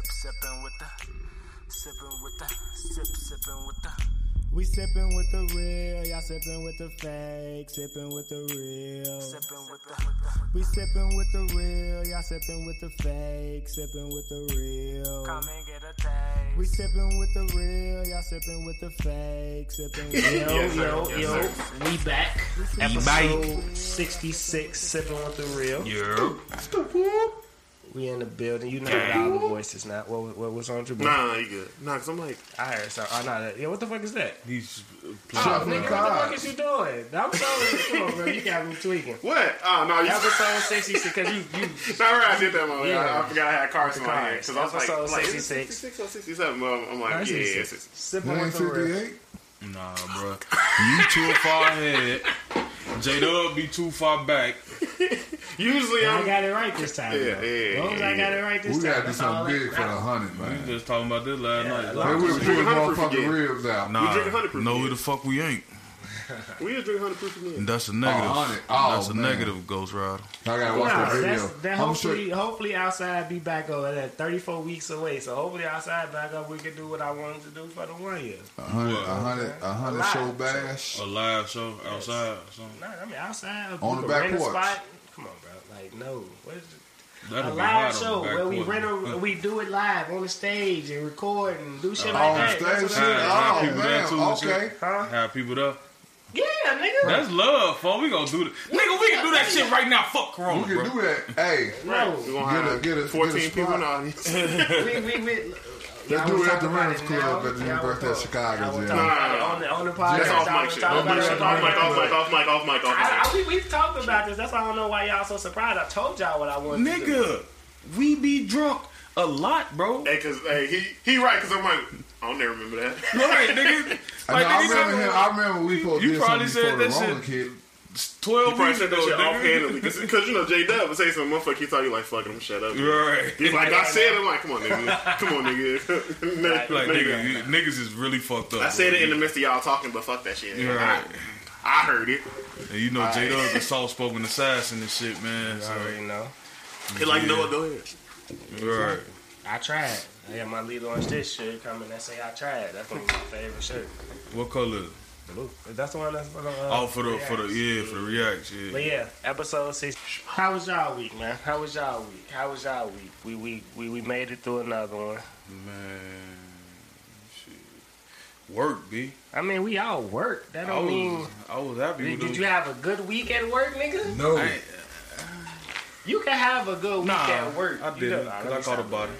We sippin' with the real, y'all sippin' with the fake, sippin' with the real. We sippin' with the real, y'all sippin' with the fake, sippin' with the real. Come and get a taste. We sippin' with the real, y'all sippin' with the fake, sippin' with the real. Yo, we back. Episode 66, sippin' with the real. Yeah. We in the building. You know how the voice is not. What was on your boy? Nah, you good. Nah, because I'm like, I heard something. I know that. Yeah, what the fuck is that? He's playing. Oh, nigga, what the fuck is you doing? I'm sorry, bro. You got me tweaking. What? Oh, no. Episode 66, because you. Not right, I did that moment. Yeah. I forgot I had cars in my head. Because I was like, episode 66 or 67. I'm like, yeah, 66. Simple with the real. Nah, bro. You too far ahead. J-Dub be too far back. Usually I got it right this time. Yeah. I got it right this time. We got to do something big for the 100, man. We just talking about this last night. Like, we're drinking motherfucking ribs out. Nah, we drink 100%. No, who the fuck we ain't. We just drink 100% again. That's a negative. That's a negative, Ghost Rider. I gotta watch that video. Hopefully outside be back over that 34 weeks away. So hopefully outside back up, we can do what I wanted to do for the 1 year. 100 show bash. A live show outside. Something. Nah, I mean outside on the back porch. Come on, bro. Like no, what is it? That'd a live show where we we do it live on the stage and record and do shit like that. On stage, okay, huh? Have people there. Yeah, nigga. That's love, fuck. We gonna do that. Nigga, we can do that shit right now. Fuck Corona, we can do that. Hey, no. We gonna get a 14 people now. we let's do it at the Rams Club at the University of Chicago. On the podcast. That's off mic. We've talked about this. That's why I don't know why y'all so surprised. I told y'all what I wanted to do. Nigga, we be drunk a lot, bro. Hey, cause he right, cause I'm like, I don't never remember that. Right, nigga. Like, no, I remember we supposed to do something before the Rona kid. 12 weeks ago, offhandedly, because you know J Dub would say something, motherfucker. He thought you like, fuck him, shut up. Right? Man. He's like, I said, I'm like, come on, nigga. Niggas is really fucked up. I said it in the midst of y'all talking, but fuck that shit. Right? I heard it. And you know, J Dub's a soft-spoken assassin and shit, man. I already know. He like, no, go ahead. Right. I tried. I got my Lilo and Stitch shirt coming and say I tried. That's one of my favorite shirt. What color? Blue. That's the one that's for the for the reaction. Yeah. But yeah, episode 6. How was y'all week, man? We made it through another one. Man, shit. Work, B. I mean, we all work. That don't mean I was happy. Did you have a good week at work, nigga? No. You can have a good week at work. I didn't, because I caught a body.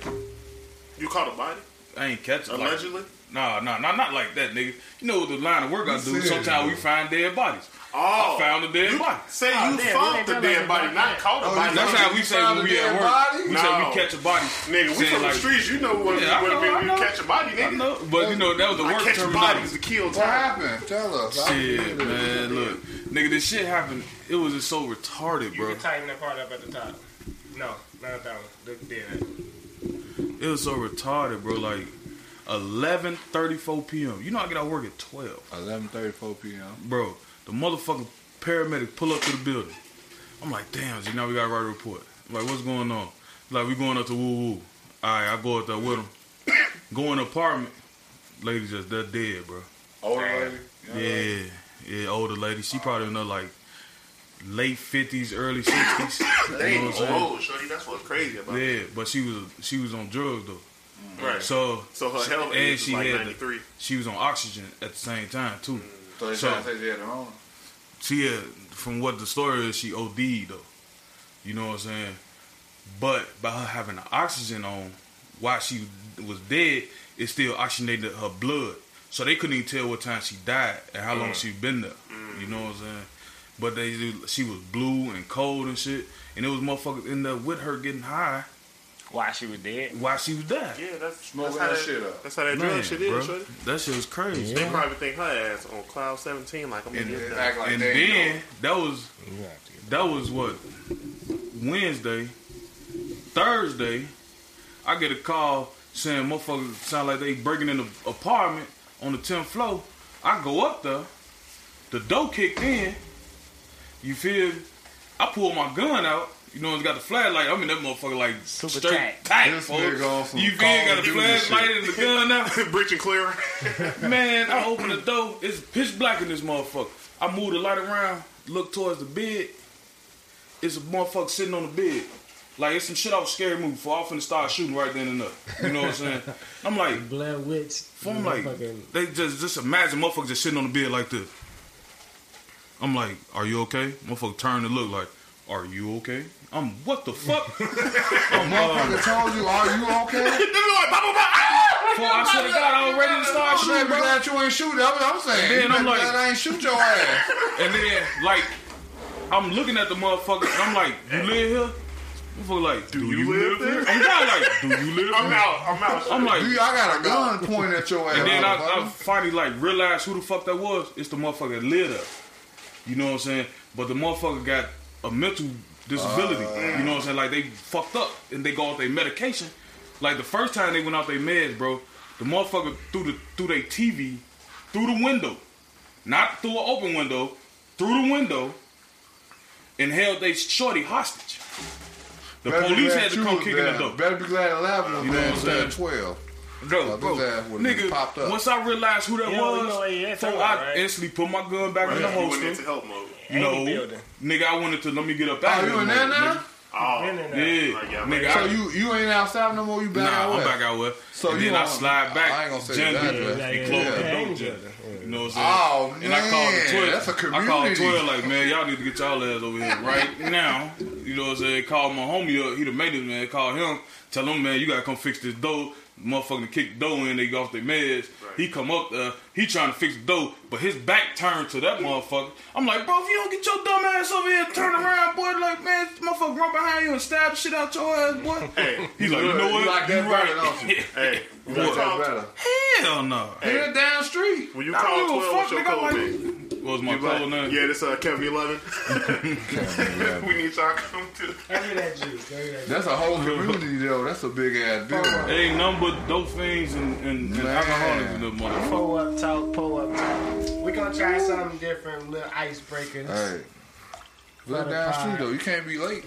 You caught a body? I ain't catch it. Allegedly? Nah, not like that, nigga. You know the line of work I do. Sometimes we find dead bodies. Oh, I found a dead body. Say you found the dead body, not caught a body. That's how we say when we at work. We say we catch a body. Nigga, we from the streets. You know what it would have been when you catch a body, nigga. But you know, that was the work terminology. I catch bodies to kill time. What happened? Tell us. Shit, man, look. Nigga, this shit happened. It was just so retarded, bro. You can tighten that part up at the top. No, not that one. Look, dead. It was so retarded, bro. Like 11:34 p.m. You know I get out of work at 12. 11:34 p.m. Bro, the motherfucking paramedic pull up to the building. I'm like, damn, now we gotta write a report. I'm like, what's going on? Like, we going up to Woo Woo. Alright, I go up there with him. Go in the apartment. Lady just they're dead, bro. Older lady? Yeah, older lady. She probably in her like late 50s, early 60s. You know what I'm old, shorty. That's what's crazy about it. Yeah, but she was on drugs though. Right. So her health age was like 93. She was on oxygen at the same time too. So they trying to say she had her own. She had, from what the story is, she OD'd though. You know what I'm saying? But by her having the oxygen on while she was dead, it still oxygenated her blood. So they couldn't even tell what time she died and how long she'd been there. You know what I'm saying? But she was blue and cold and shit, and it was motherfuckers in there with her getting high. Why she was dead? Yeah, that's how that shit up. That's how that drug shit is, bro. That shit was crazy. Yeah. They probably think her ass on cloud 17 like I'm gonna get that. Like and then that was what, Wednesday, Thursday, I get a call saying motherfuckers sound like they breaking in the apartment on the 10th floor. I go up there, the door kicked in. You feel? I pull my gun out. You know, it's got the flashlight. I mean, that motherfucker like super straight tight. This nigga you feel? Got a flashlight and the gun now. Breach and clear. Man, I open the door. It's pitch black in this motherfucker. I move the light around. Look towards the bed. It's a motherfucker sitting on the bed. Like, it's some shit off Scary Movie. For I finna start shooting right then and there. You know what I'm saying? I'm like, Blair Witch. I'm like, they just imagine motherfuckers just sitting on the bed like this. I'm like, are you okay? Motherfucker turn and look like, are you okay? I'm, what the fuck? Motherfucker told you, are you okay? I swear to God, I was ready to start shooting, bro. I'm glad you ain't shooting. I'm saying, and then I'm like, glad I ain't shoot your ass. And then, like, I'm looking at the motherfucker, and I'm like, you live here? Motherfucker like, do you live here? I'm not like, do you live here? I'm out. I'm like, dude, I got a gun pointing at your ass. And then I finally, like, realized who the fuck that was. It's the motherfucker that lived there. You know what I'm saying? But the motherfucker got a mental disability. You know what I'm saying? Like, they fucked up, and they go off their medication. Like, the first time they went out their meds, bro, the motherfucker threw their TV through the window. Not through an open window. Through the window. And held they shorty hostage. The police had to come kick in the door. Better be glad I laughed when I was 12. Bro, nigga, popped up. Once I realized who that was, I instantly put my gun back in the holster. I wanted to let me get up out of here. Oh, you in there now? Oh, yeah. Nigga, so you ain't outside no more? You back out west? Nah, I'm back out west. So then I slide back. I ain't gonna say that. And close the door, you know what I'm saying? Oh, man. And I called the 12. That's a community. I called 12 like, man, y'all need to get y'all ass over here right now. You know what I'm saying? Called my homie up. He the maintenance man. Called him. Tell him, man, you gotta come fix this door. Motherfucker kick the door in. They got off their meds. Right. He come up there. He trying to fix the door, but his back turned to that motherfucker. I'm like, bro, if you don't get your dumb ass over here and turn around, boy, like, man, this motherfucker run behind you and stab the shit out your ass, boy. Hey, he's like, you know what? You like that right, don't you? Hey, you like that better? Hell no. Hey, that down street. When you call 12, what's your code, man? What was my code name? Yeah, this Kevin 11. We need y'all to come to. That's a whole community, though. That's a big ass deal. Ain't nothing but dope fiends and alcoholics in the motherfucker. Pull up talk. We gonna try something different, little icebreakers. All right. Look down street though. You can't be late.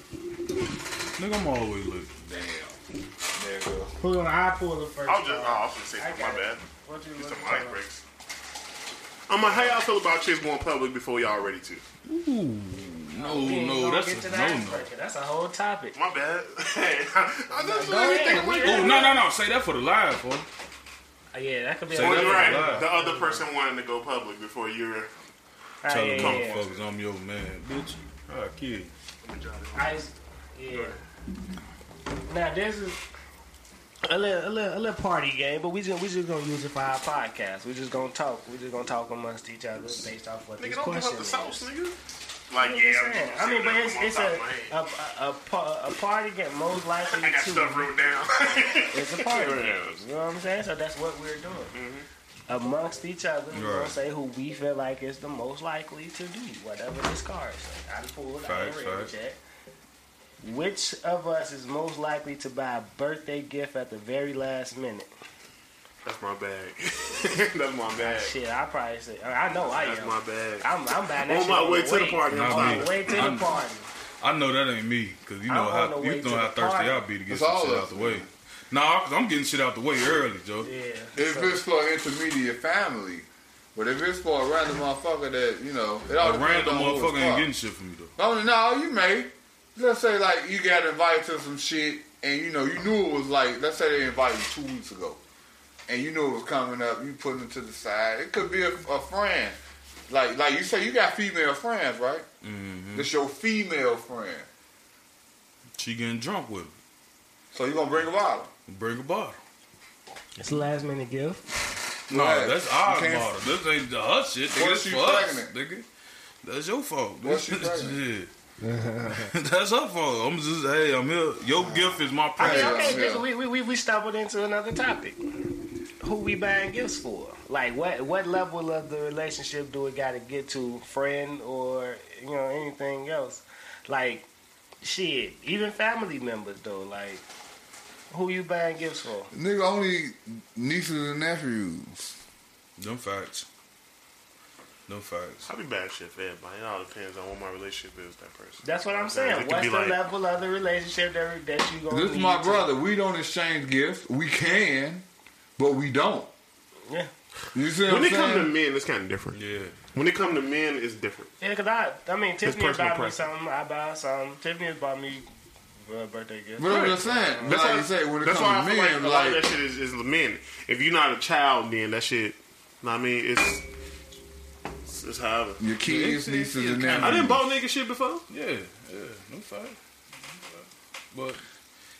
Nigga, I'm always late. Damn. There you go. Pull the first. I was gonna say something. My bad. What you some icebreakers. I'm like, how y'all feel about chicks going public before y'all ready to? Ooh, no, that's a no. That's a whole topic. My bad. Hey, I just no. Say that for the live, boy. Yeah, that could be. So you're right. The other person wanting to go public before you're telling motherfuckers, I'm your man, bitch. I kid. Now this is a little party game, but we just gonna use it for our podcast. We just gonna talk. We just gonna talk amongst each other based off what this question is. Nigga, don't give up the sauce, nigga. Like, yeah, I mean, but it's a party that most likely I got stuff wrote down. It's a party game. You know what I'm saying? So that's what we're doing. Mm-hmm. Amongst each other, we're gonna say who we feel like is the most likely to do whatever this card is. Like, I pulled out a red check. Which of us is most likely to buy a birthday gift at the very last minute? That's my bag. That's my bag. Shit, I probably say. I know I am. That's my bag. I'm buying that shit. On my way to the party. On my way to the party. I know that ain't me, because you know how thirsty I'll be to get some shit out the way. Nah, because I'm getting shit out the way early, Joe. Yeah. If it's for intermediate family, but if it's for a random motherfucker that, you know, it all a random motherfucker ain't getting shit for me though. Oh no, you may. Let's say, like, you got invited to some shit, and, you know, you knew it was, like, let's say they invited you 2 weeks ago, and you knew it was coming up, you putting it to the side. It could be a friend. Like you say, you got female friends, right? Mm-hmm. It's your female friend. She getting drunk with it. So you going to bring a bottle? Bring a bottle. It's a last-minute gift. No, that's our bottle. This ain't her shit. That's for us, nigga. That's your fault. What's she pregnant? That's her fault. I'm just, hey, I'm here. Your gift is my present. Okay. We stumbled into another topic. Who we buying gifts for? Like, what level of the relationship do it got to get to, friend or, you know, anything else? Like, shit, even family members though. Like, who you buying gifts for? Nigga, only nieces and nephews. Them facts. No facts. I'll be bad shit for everybody. It all depends on what my relationship is with that person. That's what I'm saying. What's the level of the relationship that you going to? This is my brother. We don't exchange gifts. We can, but we don't. Yeah. You see what I'm saying? When it comes to men, it's kind of different. Yeah. When it comes to men, it's different. Yeah, because I mean, Tiffany bought me something. I buy something. Tiffany has bought me a birthday gift. But I'm just saying. That's like you say, when it comes to men, like, a lot of that shit is men. If you're not a child, then that shit, I mean, it's however. Your kids, nieces, and nephews. I didn't bought nigga shit before. Yeah. No fight. But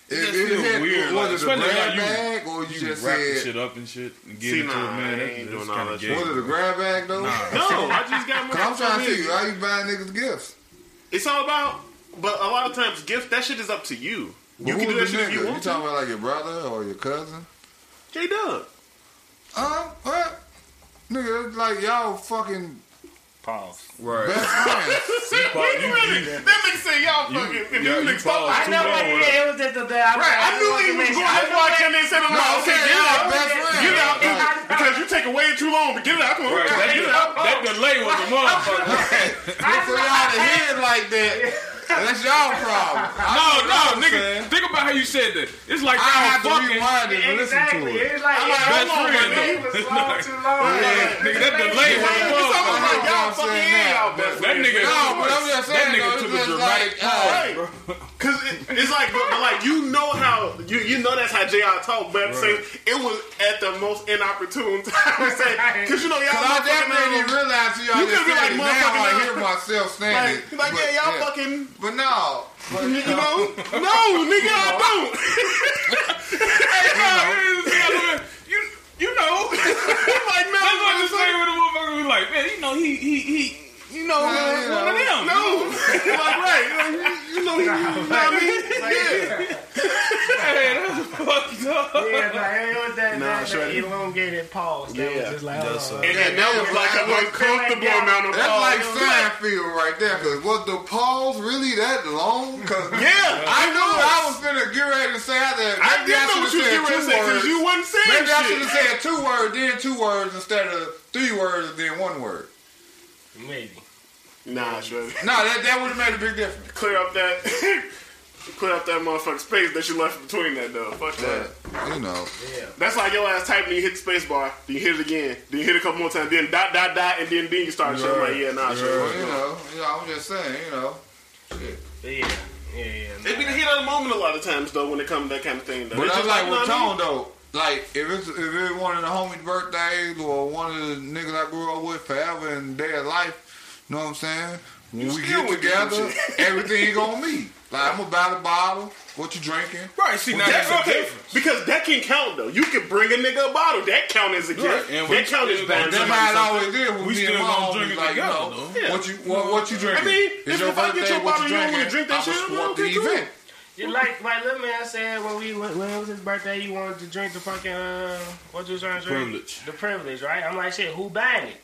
it weird. Was like, it the grab bag, or you just wrap the shit up and shit and give it to a man? I ain't doing all that shit. Was it a grab bag though? No, I just got more. I'm trying to see how you buying niggas gifts. It's all about, but a lot of times gifts, that shit is up to you. But you can do that shit if you want. You talking about like your brother or your cousin? J Dub. What? Nigga, like y'all fucking. Pause. Right. Best friends. That makes sense. Y'all fucking. I know what you did. It was just a bad. Right. I knew he was going. That's why I came in and said, get out. Because you take away too long, but get it out. Come on. That delay was a motherfucker. That's why y'all the head like that. That's y'all problem. No, nigga. Think about how you said that. It's like y'all fucking. Exactly. It's like best friend. He was slow too long. Nigga, that delay was a motherfucker. That nigga, but I'm just saying, that nigga took a dramatic pause. Cause it's like, but like you know how you know that's how JR talk, but I'm saying it was at the most inopportune time. Cause you know y'all motherfucking. I definitely didn't realize y'all just said it. Now I hear myself saying it. Like yeah, y'all fucking. But no. But you know? No, nigga, I don't. Hey, you know. Like man, that's what I'm saying with the motherfucker. We like, man, you know he. You know, one of them. No. Like, right. You know, you know what I mean? Yeah. Hey, that's fucked up. Yeah, like, hey, what's that? Nah, sure. That elongated pause. That was just like, and that was like an uncomfortable amount of pause. That's like Seinfeld right there, because was the pause really that long? Cause yeah, I know. I was finna get ready to say that. I didn't know what you were getting ready to say, because you wasn't saying shit. Maybe I should have said 2 words, then 2 words instead of 3 words, then 1 word. Maybe. Nah, sure. Nah, that would have made a big difference. Clear up that motherfucking space that you left between that though. Fuck that. You know. Yeah. That's like your ass typing and you hit the space bar, then you hit it again, then you hit it a couple more times, then dot dot dot, and then you start shit. I'm like, yeah, nah, sure. You know, I'm just saying, you know. Shit. Yeah. Nah. It be the heat of the moment a lot of times though when it comes to that kind of thing though. But that's like with Tone though. Like, if it's one of the homies' birthdays or one of the niggas I grew up with forever in their life, you know what I'm saying? When we get together, everything on me. Like, I'm going to buy the bottle, what you drinking. Right, see, now that's okay. Because that can count, though. You can bring a nigga a bottle. That count as a gift. Right. That count as bad. That's how it always is with me and my homies. Like, you know, what you drinking? I mean, if I get your bottle, you don't want to drink that shit? I'm going to support the event. You like little man said when it was his birthday, you wanted to drink the fucking what you was trying to drink? Privilege. The privilege, right? I'm like, shit, who buying it?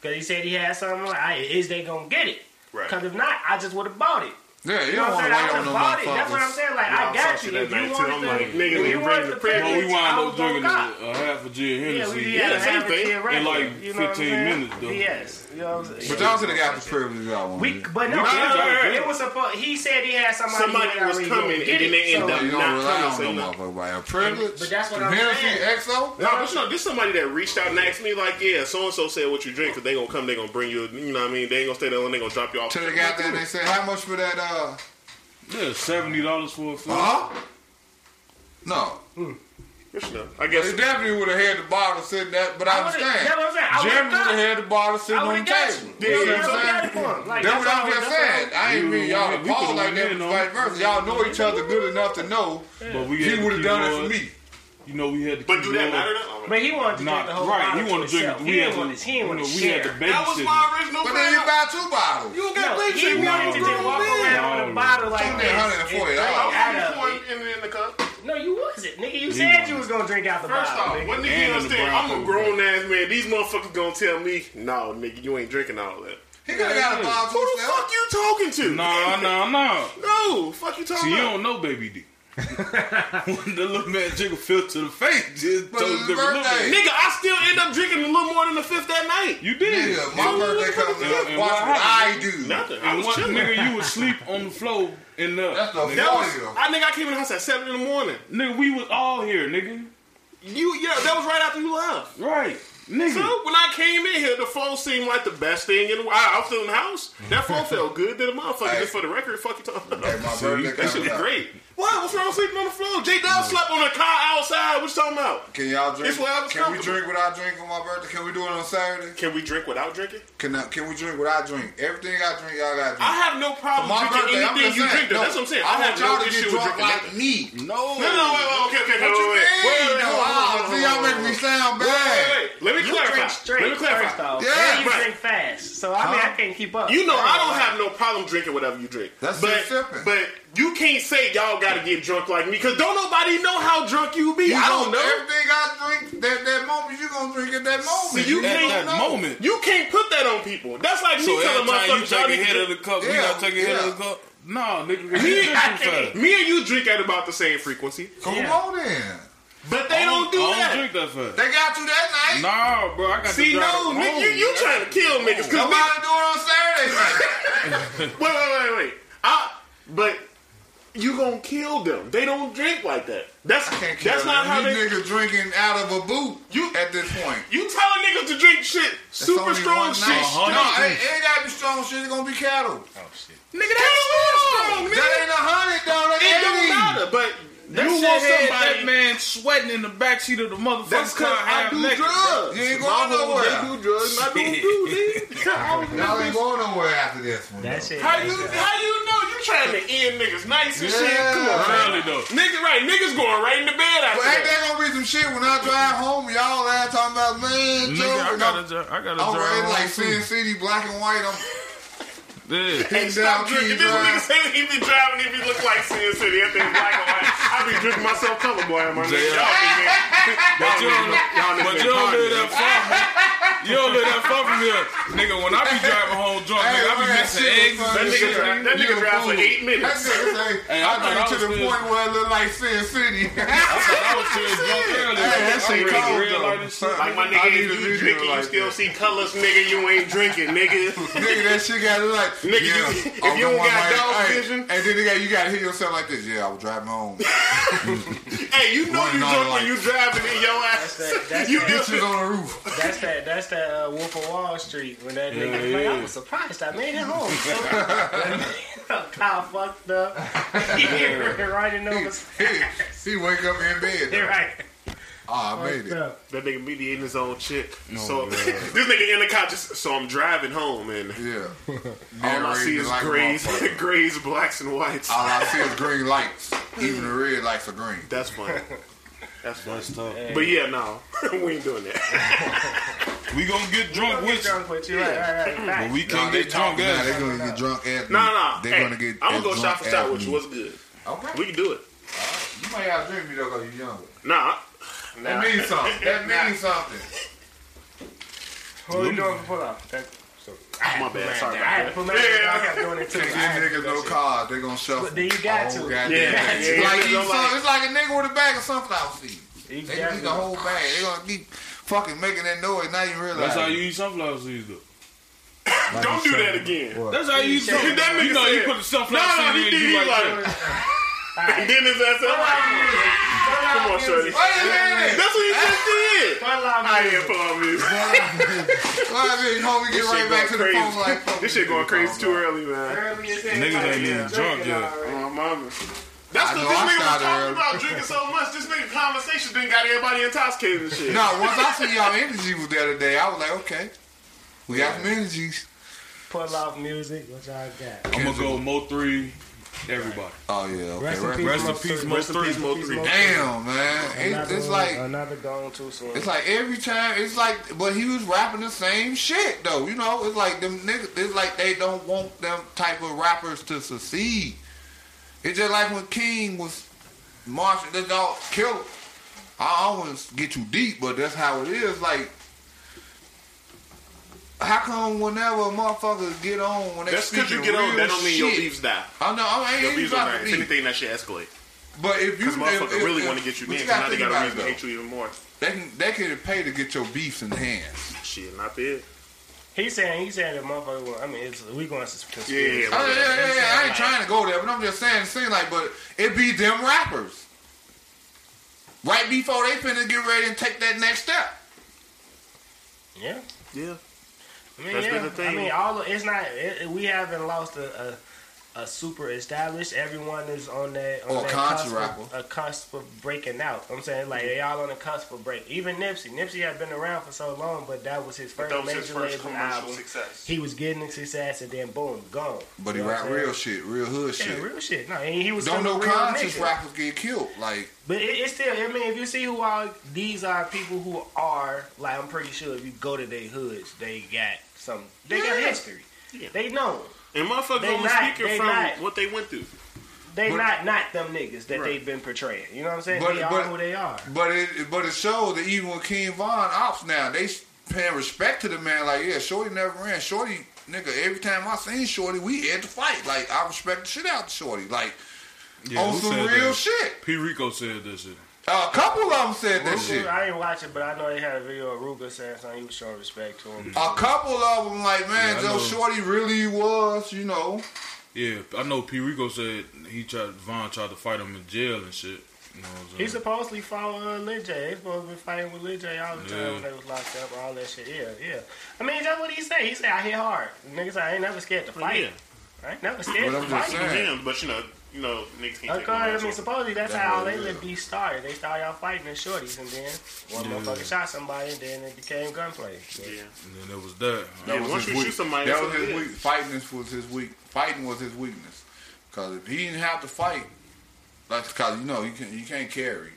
Because he said he had something. Like, is they gonna get it? Right. Because if not, I just would have bought it. Yeah, you don't want to wait on no motherfuckers. That's what I'm saying. Like, I got you. If you wanted to, if you wanted the privilege, we wound up drinking a half a gin Hennessy. Yeah, the same thing. In like 15 minutes, though. Yes. You know what I'm saying? But y'all should have got the privilege y'all wanted. But no, it was supposed. He said he had somebody was coming, and then they end up not coming. You don't rely on no motherfucker. A privilege. But that's what I'm saying. Hennessy XO. No, but you know, there's somebody that reached out and asked me like, yeah, so and so said what you drink, because they gonna come, they gonna bring you. You know what I mean? They ain't gonna stay there and they gonna drop you off. To the guy that they said, how much for that? Yeah, $70 for a food. No. I guess they definitely would have had the bottle sitting there, but I understand. That's what I'm saying. Jeremy would have had the bottle sitting on the table. That's what I'm just saying. I ain't mean y'all to ball like that, but vice versa. Y'all know each other good enough to know he would have done it for me. You know, we had to. But do that matter though? But he wanted to drink the whole bottle. Right, he wanted to drink. We had to share. That was my original plan. But then you buy 2 bottles. You got plenty. He wanted to just walk around with a bottle like that. $140. In the cup. No, you wasn't, nigga. You said you was gonna drink out the bottle. First off, what nigga understand? I'm a grown ass man. These motherfuckers gonna tell me, no, nigga, you ain't drinking all that. He could have got a bottle. Who the fuck you talking to? No. No. Fuck you talking about? So you don't know, baby D. When the little man jiggle fell to the face, just told his birthday. Nigga, I still end up drinking a little more than the fifth that night. You did. Yeah, my birthday comes up. Watch what I do. Nothing. I was chilling. Nigga, you would sleep on the floor. And that's the that I nigga, I came in the house at 7 in the morning. Nigga, we was all here, nigga. Yeah, that was right after you left. Right. Nigga. So when I came in here, the phone seemed like the best thing in the world. I was still in the house. That phone felt good to the motherfucker. Hey. Just for the record, fuck you talking about. That shit was great. What? What's wrong sleeping on the floor? J-Dub slept on the car outside. What you talking about? Can y'all drink? It's where I was Can we drink without drinking on my birthday? Can we do it on Saturday? Can we drink without drinking? Can we drink without drink? Everything I drink, y'all got to drink. I have no problem drinking anything you drink. No, that's what I'm saying. I have no issue with drinking like me. No, wait. See, y'all making me sound bad. Let me clarify. Let me clarify. Yeah, you drink fast, so I mean I can't keep up. You know I don't have no problem drinking whatever you drink. That's sipping. But you can't say y'all gotta get drunk like me, because don't nobody know how drunk you be. I don't know. Everything I drink that moment, you gonna drink at that moment. So you can't moment. You can't put that on people. That's like me telling motherfuckers y'all need to take a head of the cup. We gotta take a head of the cup. No, nigga. Me and you drink at about the same frequency. Come on then. But they don't do that. I don't drink that fast. They got you that night. Nah, bro, I got to drive home. See, no, nigga, you trying to kill niggas. Nobody do it on Saturday night. Wait. But you gonna kill them. They don't drink like that. That's not how they niggas drinking out of a boot. At this point, you telling niggas to drink shit, super strong shit. No, it ain't gotta be strong shit. It's gonna be cattle. Oh shit, nigga, that's strong. That ain't 100 though. It don't matter, but. That you want somebody that man sweating in the backseat of the motherfucking car. I do drugs. You ain't going nowhere. They do drugs. I don't do niggas. Y'all ain't going nowhere after this one. That shit. How you know you trying to end niggas nice and shit? Come on, really though. Nigga, right? Niggas going right in the bed after. Well, ain't that gonna be some shit when I drive home? Y'all ass talking about man, nigga. I gotta drive. I'm riding like Sin City, black and white. Yeah. Hey, stop drinking. This nigga say he be driving, he be look like Sin City. I think black and white. I be drinking myself color, boy. My nigga. But you don't live that far. You don't live that far from here, nigga. When I be driving home drunk, nigga, I be missing eggs. That nigga drive for 8 minutes. Hey, I drink to the point where it look like Sin City. I thought I was still drunk earlier. That shit cold. Like my nigga, if you drinking, you still see colors, nigga. You ain't drinking, nigga. Nigga, that shit got to like. Nigga, if you don't got dog vision, and then you gotta hear yourself like this. Yeah, I was driving home. Hey, you know you drunk when you driving in your ass. That's you bitches on the roof. That's that Wolf of Wall Street when that nigga. Like, I was surprised I made it home. Kyle fucked up. He wake up in bed. You're right. Oh, I made it. That nigga mediating his own chick. No, so this nigga in the car just. So I'm driving home and all I see is grays, blacks, and whites. All I see is green lights. Even the red lights are green. That's funny. That's tough. Hey. But we ain't doing that. We gonna get drunk with you. Right. But we can't get drunk at you. They gonna get drunk at me. Nah. They gonna get. I'm gonna go shot for shot with you. What's good? Okay. We can do it. You might have to drink me though because you're younger. Nah. That means something. What are you doing for pull-out? My bad. Sorry. I got doing it too. These niggas no cars. They gonna shuffle. But then you got to. It's like a nigga with a bag of sunflower seeds. They eat the whole bag. They gonna keep fucking making that noise. Now you realize. That's how you eat sunflower seeds, though. Don't do that again. That's how you eat sunflower seeds. You know you put the sunflower seeds in. You like. And then his ass up. Come on, shorty. Wait a minute. That's what you just did. I am following. Homie, get right back to the phone like fuck. This shit going crazy too early, man. Niggas ain't even drunk yet. Oh, mama. That's because this nigga was talking about drinking so much. This nigga conversation didn't got everybody intoxicated and shit. No, once I see y'all energy was the other day, I was like, okay, we got some energies. Pull off music. What y'all got? I'm gonna go Mo 3. Everybody. Oh yeah. Okay. Rest in peace, Mo 3. Damn, man. It's like another gone too soon. It's like every time. It's like, but he was rapping the same shit though. You know, it's like them niggas. It's like they don't want them type of rappers to succeed. It's just like when King was marching the dog killer. I don't want to get too deep, but that's how it is. Like. How come whenever a motherfucker get on, when they speak real shit, that don't mean your beefs die. I know. I ain't your beefs don't matter. If anything, that shit escalate. But if you motherfucker really want to get you in, because now they got a reason to hate you even more. They can pay to get your beefs in the hands. Shit, not bad. He's saying that motherfucker. I mean, we going to conspiracy. Yeah. I ain't trying to go there, but I'm just saying, it seems like, but it be them rappers. Right before they finna get ready and take that next step. Yeah. Yeah. I mean, that's been the thing. I mean, we haven't lost a super established. Everyone is on that cusp of breaking out. I'm saying, like, they all on the cusp of break. Even Nipsey had been around for so long, but that was his first major label album. Success. He was getting success, and then boom, gone. But he rap real shit, real hood shit. Real shit. No, and he was don't no conscious rappers get killed, like. But it's still. I mean, if you see who all these are, people who are like, I'm pretty sure if you go to their hoods, they got some. They got history. Yeah. They know. And motherfuckers only speaking from what they went through. They not them niggas that they've been portraying. You know what I'm saying? They are who they are. But it shows that even with King Von Ops now, they paying respect to the man. Like, yeah, Shorty never ran. Shorty, nigga, every time I seen Shorty, we had to fight. Like, I respect the shit out of Shorty. Like, on some real shit. P. Rico said that shit. A couple of them said that shit. I didn't watch it, but I know they had a video of Ruger saying something. He was showing respect to him. A couple of them, like, man, Joe Shorty really was, you know. Yeah, I know P. Rico said Von tried to fight him in jail and shit. You know what I'm saying? He supposedly fought Lil J. They supposed to be fighting with Lil J all the time when they was locked up, all that shit. Yeah. I mean, that's what he said. He said, I hit hard. Niggas said, I ain't never scared to fight. Yeah. I ain't never scared to fight. But, you know, niggas can't take I mean, supposedly that's how they let beef started. They started out fighting in shorties, and then one motherfucker shot somebody, and then it became gunplay. So. Yeah. And then it was that. Once you shoot somebody, that was his weakness. Fighting was his weakness. Because if he didn't have to fight, because, you know, you can't carry.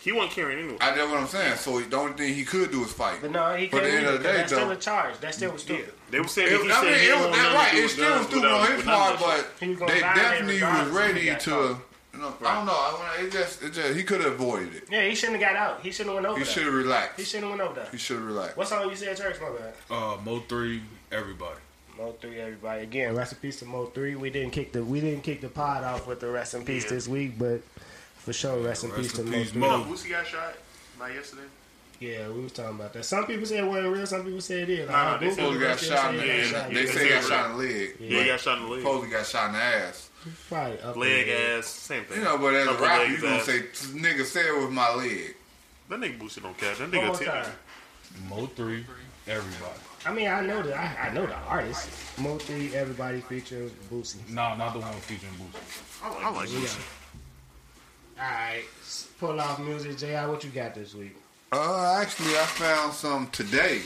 He wasn't carrying anyway. I know what I'm saying. So the only thing he could do is fight. But no, he can't. At the end of the day, that's still a charge. That still was stupid. They were saying it was still stupid on his part, but they definitely was ready to. I don't know. It just he could have avoided it. Yeah, he shouldn't have got out. He shouldn't have went over. He should have relaxed. He should have relaxed. What song you said, Church? My bad. Mo 3, everybody. Mo 3, everybody. Again, rest in peace to Mo 3. We didn't kick the pod off with the rest in peace this week, but. For sure, rest in peace to Mo. You know, Boosie got shot like yesterday. Yeah, we was talking about that. Some people said it wasn't real. Some people said it is. Nah, they said he got shot in the leg. They said he got shot in the leg. Yeah, he got shot in the leg. Supposedly got shot in the ass. Probably up leg, ass, same thing. You know, but as a rapper, you gonna say, "Nigga said it was my leg." That nigga Boosie don't care. That nigga tell Mo 3, everybody. I mean, I know the artist. Mo 3, everybody featuring Boosie. No, not the one featuring Boosie. I like Boosie. Alright, pull off music. J.I., what you got this week? Actually, I found some today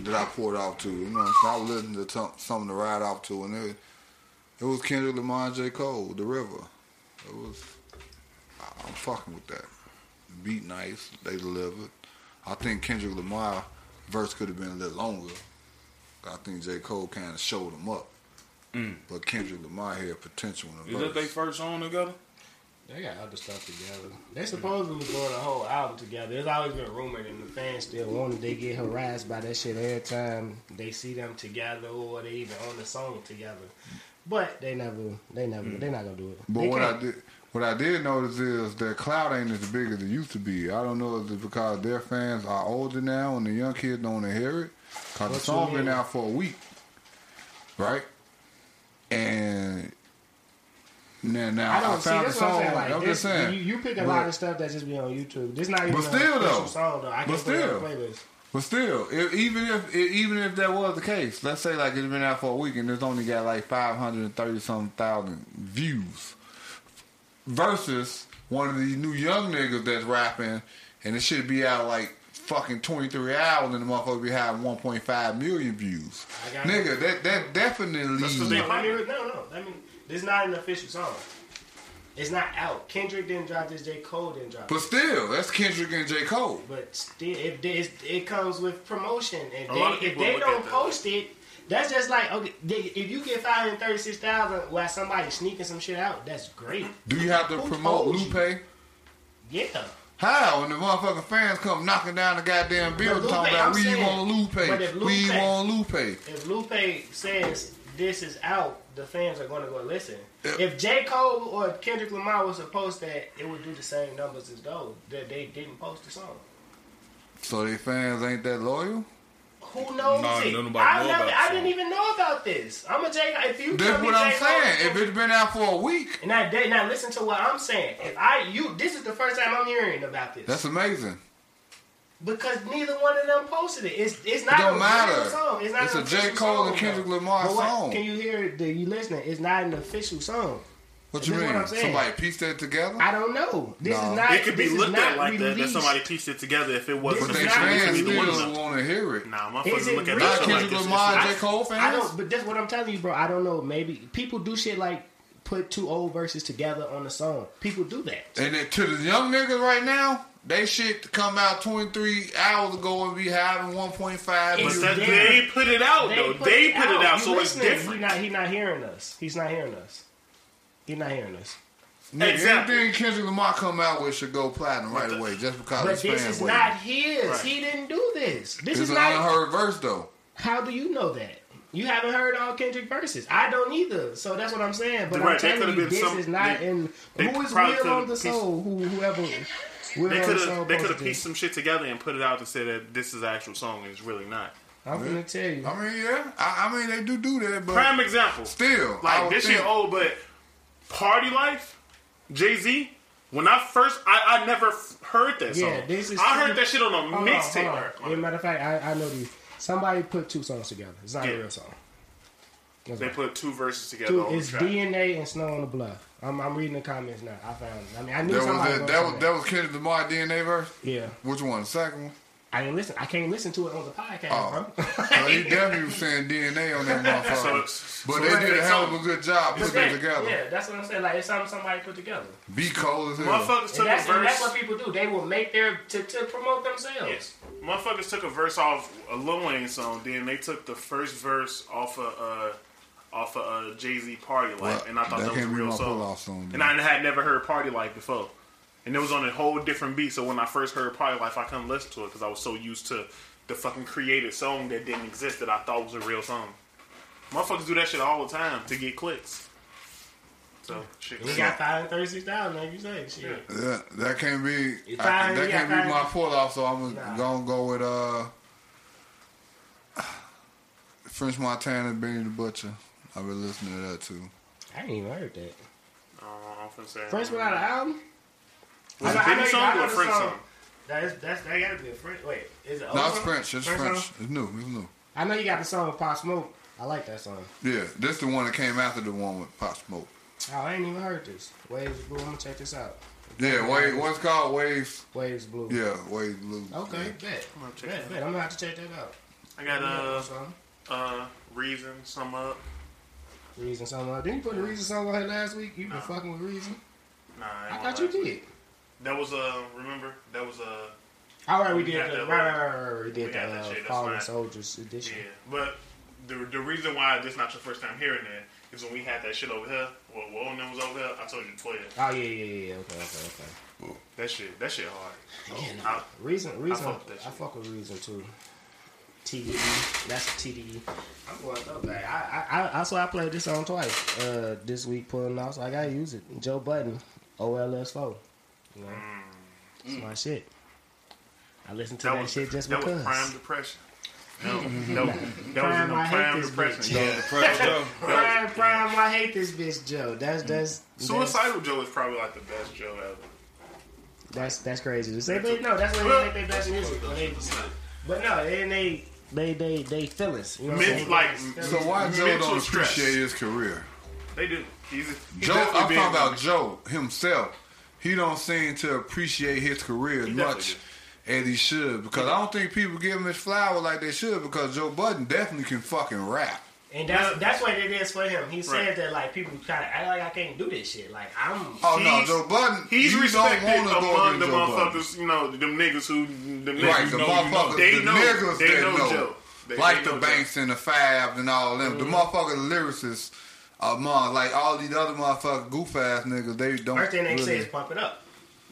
that I pulled off to. You know, so I was listening to something to ride off to, and it was Kendrick Lamar and J. Cole, The River. I'm fucking with that. Beat nice, they delivered. I think Kendrick Lamar's verse could have been a little longer. I think J. Cole kind of showed him up. Mm. But Kendrick Lamar had potential in the verse. Is that their first song together? They got other stuff together. They supposedly was doing a whole album together. There's always been rumored, and the fans still want it. They get harassed by that shit every time they see them together, or they even on the song together. But they're not gonna do it. But what I did notice is that cloud ain't as big as it used to be. I don't know if it's because their fans are older now and the young kids don't inherit. Cause the song been out for a week, right? And Now, I don't see. That's what I'm saying. Like, I'm just saying. You pick a lot of stuff that just be on YouTube. This not even a special song, though. I can put it on the playlist. But still, even if that was the case, let's say like it's been out for a week and it's only got like 530,000 views, versus one of these new young niggas that's rapping and it should be out like fucking 23 hours and the motherfucker be having 1.5 million views. Nigga, that definitely. No. It's not an official song. It's not out. Kendrick didn't drop this. J. Cole didn't drop it. But still, that's Kendrick and J. Cole. But still, it comes with promotion. If they don't post it, that's just like, okay, if you get 536,000 while somebody's sneaking some shit out, that's great. Do you have to promote Lupe? Yeah. How? When the motherfucking fans come knocking down the goddamn building talking about, we want Lupe. We want Lupe. If Lupe says this is out, the fans are going to go listen. If J. Cole or Kendrick Lamar was to post that, it would do the same numbers as those that they didn't post the song. So their fans ain't that loyal? Who knows? I didn't even know about this. I'm a J. If you that's what I'm saying. If it's been out for a week, and now listen to what I'm saying. This is the first time I'm hearing about this. That's amazing. Because neither one of them posted it. It's not an official song. It's a J. Cole and Kendrick Lamar song. Can you hear it? You listening? It's not an official song. What you mean? Somebody pieced that together? I don't know. This is not. It could be looked at like that somebody pieced it together if it wasn't. But they fans still want to hear it. Nah, my fucking look at that. Not Kendrick Lamar and J. Cole fans? I don't, but that's what I'm telling you, bro. I don't know. Maybe people do shit like put two old verses together on a song. People do that. And then to the young niggas right now, they shit come out 23 hours ago and be having 1.5. But they put it out, though. They put it out, so it's different. He's not hearing us. He's not hearing us. Exactly. Anything Kendrick Lamar come out with should go platinum right away, just because. But this is not his. Right. He didn't do this. This is not an unheard verse, though. How do you know that? You haven't heard all Kendrick verses. I don't either. So that's what I'm saying. But right, I'm telling you, this is not in. Who is Will on the Soul? Whoever. They could have pieced some shit together and put it out to say that this is the actual song, and it's really not. I'm gonna tell you. I mean, yeah. I mean, they do that. But prime example. Still, like this shit old, but. Party Life, Jay-Z. When I first, I never heard that song. Yeah, this is heard that shit on a mixtape. As a matter of fact, I know these. Somebody put two songs together. It's not a real song. That's they put two verses together. It's DNA and Snow on the Bluff. I'm reading the comments now. I found. I mean, I knew somebody. That was Kendrick Lamar DNA verse. Yeah. Which one? The second one. I didn't listen. I can't listen to it on the podcast, bro. So you definitely was saying DNA on that motherfucker. But they did a hell of a good job putting it together. Yeah, that's what I'm saying. Like, it's something somebody put together. Be cold as hell. Motherfuckers took a verse. And that's what people do. They will make their... To promote themselves. Yes. Motherfuckers took a verse off a Lil Wayne song, then they took the first verse off of Jay-Z Party Life, and I thought that was a real song. And I had never heard Party Life before. And it was on a whole different beat. So when I first heard Party Life, I couldn't listen to it because I was so used to the fucking created song that didn't exist that I thought was a real song. Motherfuckers do that shit all the time to get clicks. So shit. We got 536,000, like you say. Shit. Yeah, that can't be. That can't be my pull off. So I'm gonna go with French Montana, Benny the Butcher. I've been listening to that too. I ain't even heard that. French Montana album. Was it Benny's song or a French song? That gotta be a French. Wait, is it old? No, it's French. It's French. It's new. I know you got the song with Pop Smoke. I like that song. Yeah, this the one that came after the one with Pop Smoke. Oh, I ain't even heard this. Waves Blue. I'm gonna check this out. Yeah, what's it called? Waves. Waves Blue. Yeah, Waves Blue. Okay, yeah. Bet. I'm gonna check that. I'm gonna have to check that out. I got Reason Sum Up. Reason Sum Up. Didn't you put the Reason Sum Up here last week? You been fucking with Reason. Nah, I thought you did. That was remember? That was alright, we did that. Right. We did that Fallen Soldiers edition. Yeah, but the reason why this not your first time hearing that is when we had that shit over here. Well, when them was over here, I told you to play it. Oh yeah. Okay. That shit hard. Yeah, no. Reason. I fuck with Reason too. TDE. That's TDE. I'm going up back. I played this song twice this week pulling out, so I gotta use it. Joe Budden, OLS4. You know? It's my shit. I listen to that shit just because. That was prime depression. No. That was prime depression. Joe. Prime. I hate this bitch, Joe. That's Suicidal Joe is probably like the best Joe ever. That's crazy to say, but no, that's when they make their best music. But they feel it. You know like, so why Joe don't appreciate his career? They do. Joe. I'm talking about Joe himself. He don't seem to appreciate his career as much as he should. Because I don't think people give him his flowers like they should, because Joe Budden definitely can fucking rap. And that's what it is for him. He said that like people kind of act like I can't do this shit. Like I'm. Oh no, Joe Budden. He's respected among the motherfuckers. You know them niggas who the niggas right, the motherfuckers. The niggas they know Joe. Like the Banks and the Fab and all them. Mm-hmm. The motherfucking lyricists. Among like all these other motherfucking goof ass niggas, they don't. First thing they say is pump it up.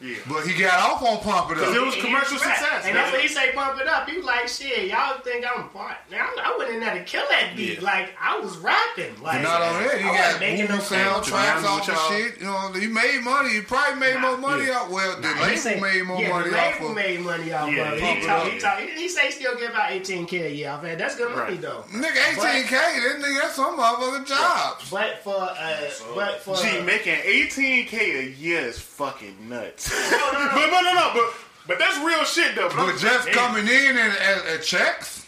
Yeah. But he got off on Pump It Up. Because it was commercial success. And that's what he say, Pump It Up. He was like, shit, y'all think I'm fine. Now, I went in there to kill that beat. Yeah. Like, I was rapping. Like, not on that. He got boom sound tracks off the shit. You know, he made money. He probably made more money off. Well, the label made more money off. The label made money off of Pump It Up. He say still get about 18K a year. Man, that's good money, though. Nigga, 18K, that nigga, that's some motherfucking jobs. But for... Gee, making 18K a year is fucking nuts. But that's real shit though. But just coming in and checks,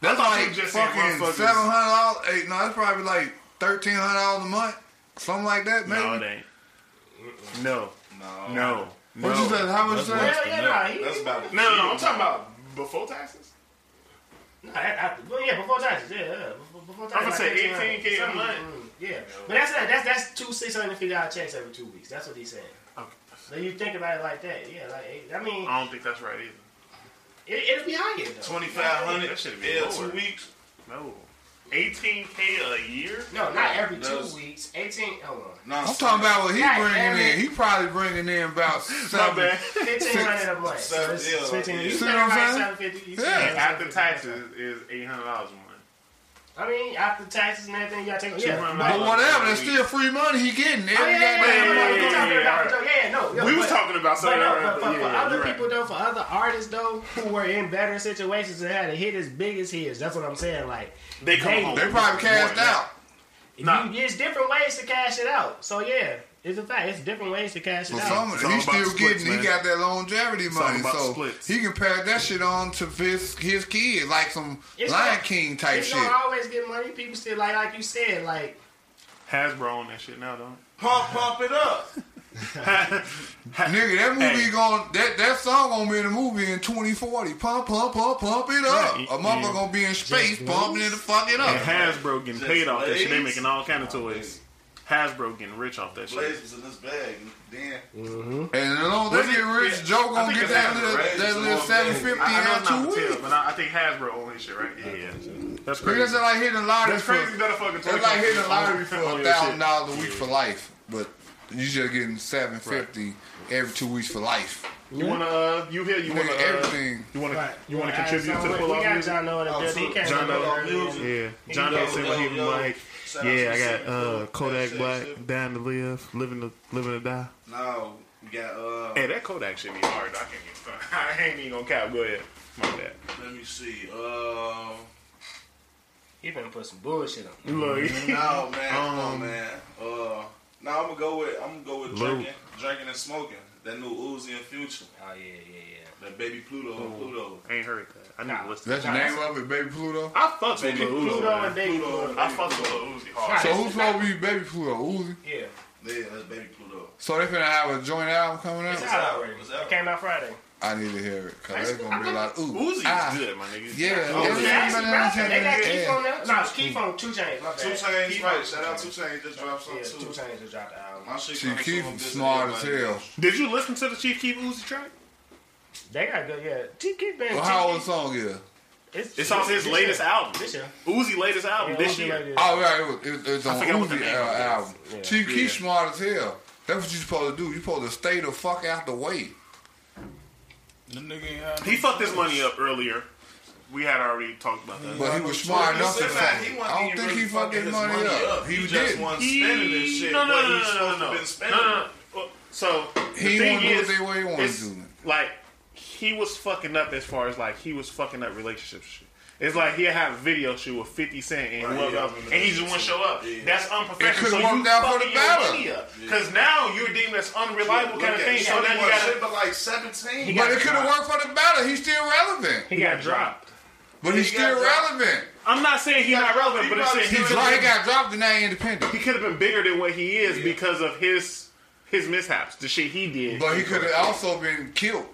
that's like just fucking $700. No, that's probably like $1,300 a month, something like that. Maybe. No, it ain't. No. What you said? How much? That's about it. No, I'm talking about before taxes. No, before taxes. Yeah. Before taxes. I'm gonna say 18K a month. Yeah, but that's $250 checks every 2 weeks. That's what he's saying. So you think about it like that, yeah. Like I mean, I don't think that's right either. It'll be higher though. 2,500. That should be lower. 2 weeks. No. 18K a year? No, not every 2 weeks. 18. Hold on. I'm talking about what he bringing in. He probably bringing in about 1,500 a month. So it's 15. You see what I'm saying? After taxes is $800 a month. I mean, after taxes and everything, you gotta take but whatever, that's still free money he getting. We was talking about something. For other people, though, for other artists, though, who were in better situations and had a hit as big as his, that's what I'm saying. Like they come home. They probably cashed out. There's different ways to cash it out. So yeah, it's a fact. It's different ways to cash it out. He's still getting. He got that longevity money, so he can pass that shit on to his kids, like some Lion King type shit. You don't always get money. People still like you said, like Hasbro on that shit now, don't it? Pump it up, nigga. That movie that song gonna be in the movie in 2040. Pump it up. A mother gonna be in space pumping it to fuck it up. And Hasbro getting paid off that shit. They making all kind of toys. Hasbro getting rich off that shit. Blazers in this bag, damn. Mm-hmm. And along with getting rich, Joe gonna get that little 750 out 2 weeks. But I think Hasbro own his shit right there. Yeah. That's crazy. That's like hitting a lottery. That's crazy. That's like hitting a lottery for $1,000 a week for life, but you just getting $750 every 2 weeks for life. You wanna, everything. You wanna contribute to the pull-off music? John Doe in the building. John Doe. Yeah. John Doe said what he was like. Yeah, I got Kodak Black, Dying to Live, Living to Die. No, you got hey, that Kodak shit be hard. I ain't even gonna cap. Go ahead. My bad. Let me see. He been put some bullshit on. Look, no man, no, I'm gonna go with drinking and smoking. That new Uzi and Future. Oh yeah. That Baby Pluto. Pluto. I ain't heard that. I need to listen. That's the name of it, Baby Pluto. I fuck with Uzi. Pluto and Baby Pluto. I fuck with Uzi hard. So who's supposed to be Baby Pluto? Uzi. Yeah. Yeah, that's Baby Pluto. So they finna have a joint album coming out. It's out already. It came out Friday. I need to hear it because it's gonna be like Uzi's good, my nigga. Yeah, they got Keith on there. No, it's Keith on 2 Chainz. My bad. 2 Chainz, right? Shout out 2 Chainz. Just dropped something too. 2 Chainz just dropped the album. My shit. Keith smart as hell. Did you listen to the Chief Keith Uzi track? They got good, yeah. Chief Keith band. Well, how old song is? It's on his latest album. This year. Uzi latest album this year. Oh right, it's on Uzi album. Chief Keith smart as hell. That's what you supposed to do. You supposed to stay the fuck out the way. He fucked his money up earlier. We had already talked about that. But he was smart enough to say, I don't think he fucked his money up. He just wasn't spending this shit. No. So he didn't do it the way he wanted to do it. Like, he was fucking up as far as, like, he was fucking up relationships shit. It's like he'll have a video shoot with 50 Cent and he just won't show up. Yeah. That's unprofessional. So you fucking your money up. Because now you're deemed as unreliable kind of thing. So then you got but like 17. But it could have worked for the battle. He's still relevant. He got dropped. But he's still relevant. I'm not saying he's not relevant, but he got dropped and now he's independent. He could have been bigger than what he is because of his mishaps, the shit he did. But he could have also been killed.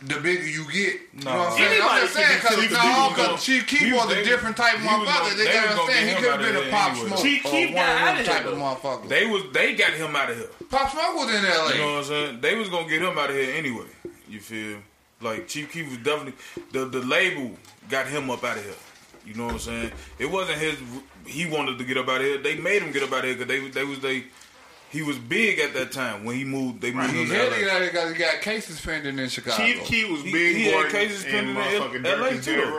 The bigger you get, you know what I'm saying? I'm just saying because Chief Keef was a different type of motherfucker. They got to understand he could have been a Pop Smoke. Chief Keef got out of here. Type of motherfucker. They got him out of here. Pop Smoke was in L.A. You know what I'm saying? They was gonna get him out of here anyway. You feel like Chief Keef was definitely the label got him up out of here. You know what I'm saying? It wasn't his. He wanted to get up out of here. They made him get up out of here because they was they He was big at that time when he moved. They moved him to LA. He got cases pending in Chicago. Chief Keef was big. He had cases pending in LA too.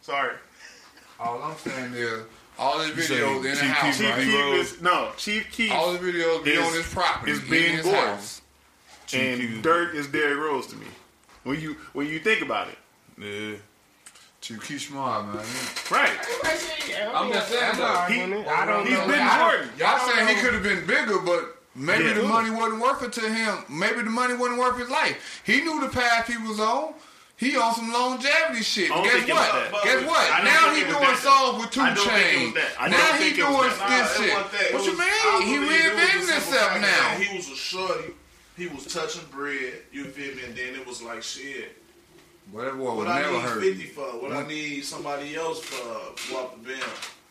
Sorry. All I'm saying is, all his videos in the house. Chief Keef. All his videos be on his property. It's Ben Gorse. And Dirk is Derrick Rose to me. When you think about it. Yeah. Chief Keef smart, man. Right. I'm just saying. I don't know. He's been Jordan. Y'all saying he could have been bigger, but maybe the money wasn't worth it to him. Maybe the money wasn't worth his life. He knew the path he was on. He on some longevity shit. Guess what? Now he doing songs with 2 Chainz. Now he doing this shit. What you mean? He reinventing himself now. He was a shorty. He was touching bread. You feel me? And then it was like shit. What I need 50 for? What I need somebody else for? Walk the band.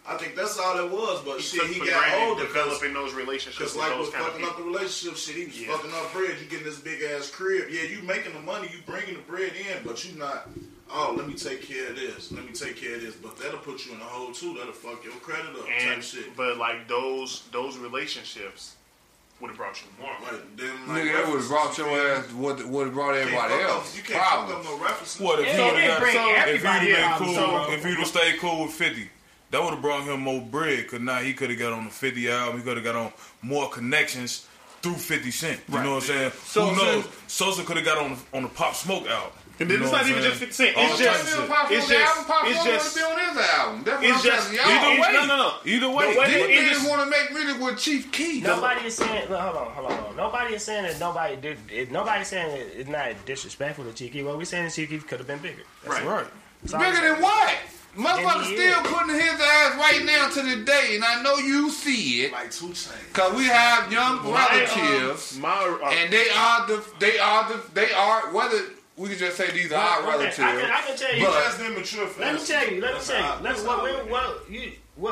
I think that's all it was. But he got older, developing those relationships. Because like with fucking up the relationship shit, he was fucking up bread. You getting this big ass crib? Yeah, you making the money, you bringing the bread in, but you not. Oh, let me take care of this. Let me take care of this. But that'll put you in a hole too. That'll fuck your credit up. And, type shit. But like those relationships would have brought you more. Nigga, that would have brought your ass. Would have brought everybody else. You can't fuck up no references. What if he would have stayed cool with 50? That would have brought him more bread. Cause now he could have got on the 50 album. He could have got on more connections through 50 Cent. You know what I'm saying? So, who knows? Sosa could have got on the Pop Smoke album. And then it's not even just 50 Cent. It's just be on his album. That's what I'm just saying. Either way. They just want to make music with Chief Keef. Nobody is saying. Look, hold on. Nobody is saying that nobody did. Nobody saying it's not disrespectful to Chief Keef. What we saying is Chief Keef could have been bigger. That's right. Bigger than what? Motherfucker still putting his ass right now to the day, and I know you see it. Like 2 Chainz, cause we have young relatives, and they are whether we can just say these are our relatives. I can tell you, but that's immature. Let me tell you.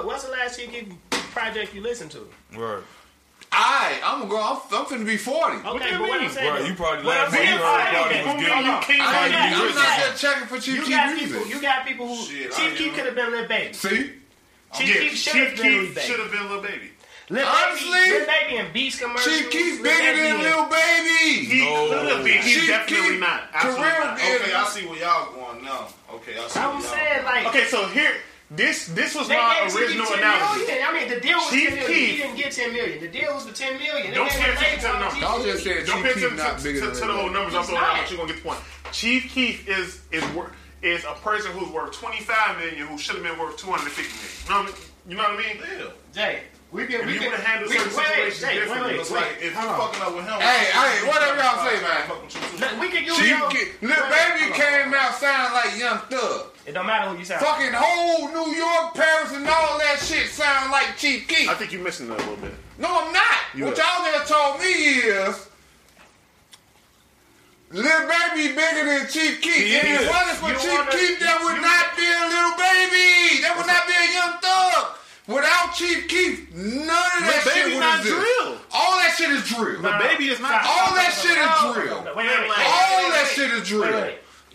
What's the last project you listened to? Right. I'm finna be 40. Okay, but what I'm saying, right, you probably last year was good. I'm not just checking for Chief Keef either. You got people who Chief Keef could have been Lil Baby. See, Chief Keef should have been Lil Baby. Honestly, Lil Baby and Beast commercials. Chief Keef bigger than Lil Baby. No, he's definitely not. Okay, I see where y'all going now. Okay, I see. I'm saying like, okay, so here. This was my original analysis. I mean, the deal was Chief 10 million. Keef. He didn't get 10 million. The deal was for 10 million. Don't pay attention to the numbers. Y'all just said Chief Keef not bigger than the whole numbers. I'm throwing out, but you're going to get the point. Chief Keef is a person who's worth 25 million who should have been worth 250 million. You know what I mean? Yeah. Jay. If you would have handled certain situations differently, it's like, if you're fucking up with him... Hey, whatever y'all say, man. We can use y'all... Lil Baby came out sounding like Young Thug. It don't matter who you sound. Fucking whole New York, Paris, and all that shit sound like Chief Keef. I think you're missing that a little bit. No, I'm not. What y'all just told me is... Lil Baby bigger than Chief Keef. If it wasn't for Chief Keef, that would not be a Lil Baby. That would not be a Young Thug. Without Chief Keef, none of that shit would exist. All that shit is drill. The Baby is not. All that shit is drill. All that shit is drill.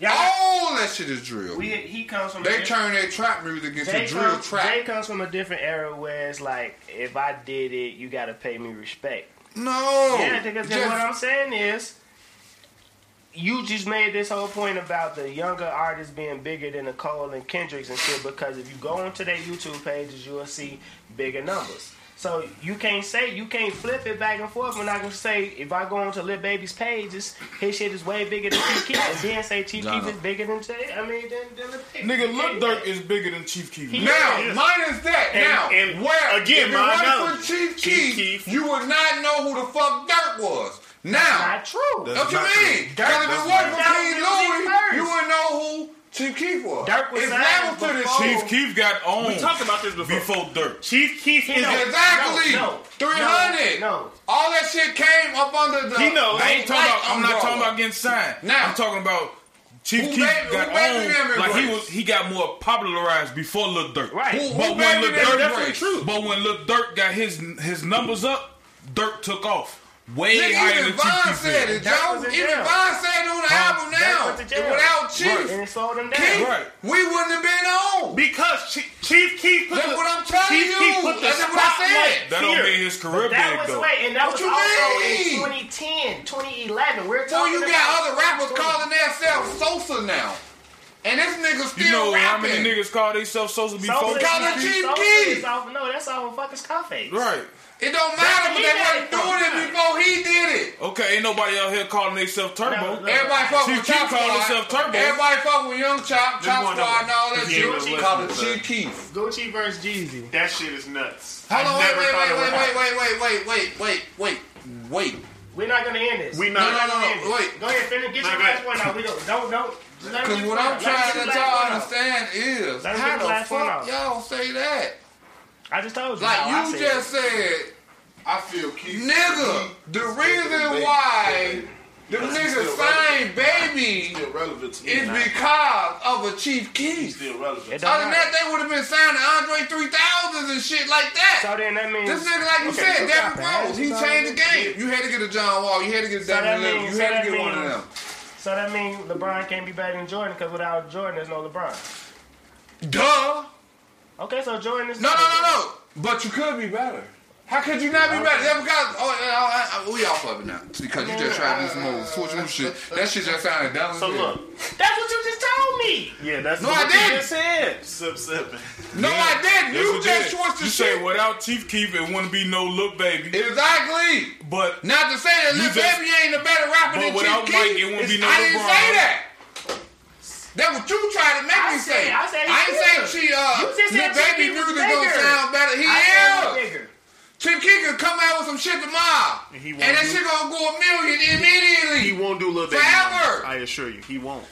All that shit is drill. He comes from. They turn their trap music into drill trap. Jay comes from a different era where it's like, if I did it, you got to pay me respect. No. Yeah, because what I'm saying is, you just made this whole point about the younger artists being bigger than the Cole and Kendricks and shit, because if you go onto their YouTube pages, you'll see bigger numbers. So you can't flip it back and forth. When I can say, if I go onto Lil Baby's pages, his shit is way bigger than Chief Keef, and then say Chief Keef is bigger than than Lil Baby. Nigga, Lil Durk is bigger than Chief Keef. Now, minus that. And where again? If it wasn't for Chief Keef, you would not know who the fuck Durk was. Now, that's not true. What you mean? Because if it wasn't for King Louie, you wouldn't know who Chief Keef was. Durk was Chief Keef got on. We talked about this before Durk. Chief Keef is exactly 300. No, all that shit came up under the. He knows. I'm not talking about getting signed. Now I'm talking about Chief Keef got on. Like he got more popularized before Lil Durk. Right. But when Lil Durk got his numbers up, Durk took off. Way higher than Chief Keef. Even Von said it on the album now. Without Chief, truth. And it slowed them down. Keith, right. We wouldn't have been on. Because Chief Keith put that's what I'm telling Chief you. Put that's what I said. That don't mean his career big, though. Late, and that what was you also mean? In 2010, 2011. We're talking you got other rappers calling themselves Sosa now. And this nigga still rapping. You know how many niggas call themselves Sosa before? They call him Chief Keith. No, that's all fucking Scarface. Right. It don't matter, but they wasn't doing it before he did it. Okay, ain't nobody out here calling themselves Turbo. No. Everybody fucking with Chop Squad. Everybody fucking with Young Chop Squad and all that shit. Gucci called it Chief Keith. Gucci versus Jeezy. That shit is nuts. Hold on, wait. We're not gonna end this. No. Wait. Go ahead, finish. Get your last one out. We don't. Because what I'm trying to y'all understand is how the fuck y'all say that. I just told you. Like you just said. I feel Keith. Nigga, the reason why the nigga signed Baby is because of a Chief Keith. Other than that, they would have been signing Andre 3000s and shit like that. So then that means this nigga, like you said, David Rose, he changed the game. You had to get a John Wall. You had to get a David Little. You had to get one of them. So that means LeBron can't be better than Jordan because without Jordan, there's no LeBron. Duh. Okay, so Jordan is no. But you could be better. How could you not be better? We all fucking now. Because you just tried to do some old switching shit. That shit just sounded dumb. So look, that's what you just told me. Yeah, that's what you just said. No, I didn't. You just switched the shit. You said without Chief Keef, it wouldn't be no Lil Baby. Exactly. But not to say that Lil Baby ain't a better rapper than Chief Keef. Mike, it wouldn't be no LeBron. I didn't say that. That what you tried to make me say. I ain't saying Lil Baby music don't sound better. He is. Chief Keef can come out with some shit tomorrow, and that shit gonna go a million immediately. He won't do Lil Baby forever. I assure you, he won't.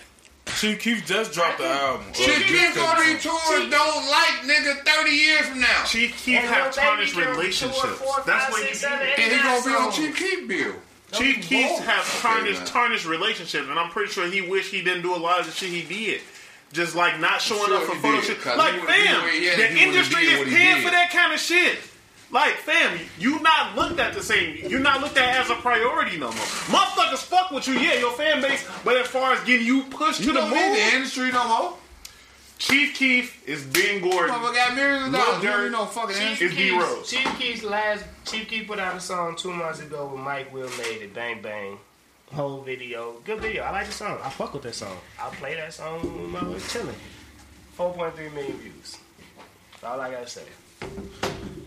Chief Keef just dropped the album. Chief Keef gonna be touring Don't Like nigga 30 years from now. Chief Keef have tarnished relationships. That's what he's doing. And he gonna be on Chief Keef bill. Chief Keef have tarnished relationships, and I'm pretty sure he wish he didn't do a lot of the shit he did. Just like not showing up for photo shit. Like fam, the industry is paying for that kind of shit. Like, fam, you not looked at the same. You not looked at as a priority no more. Motherfuckers fuck with you, yeah, your fan base. But as far as getting you pushed to the moon, the industry no more. Chief Keef is Ben Gordon. Motherfucker got millions of dollars. You know fucking industry. It's D Rose. Chief Keef put out a song 2 months ago with Mike Will made it. Bang Bang. Whole video. Good video. I like the song. I fuck with that song. I play that song when my was chilling. 4.3 million views. That's all I gotta say.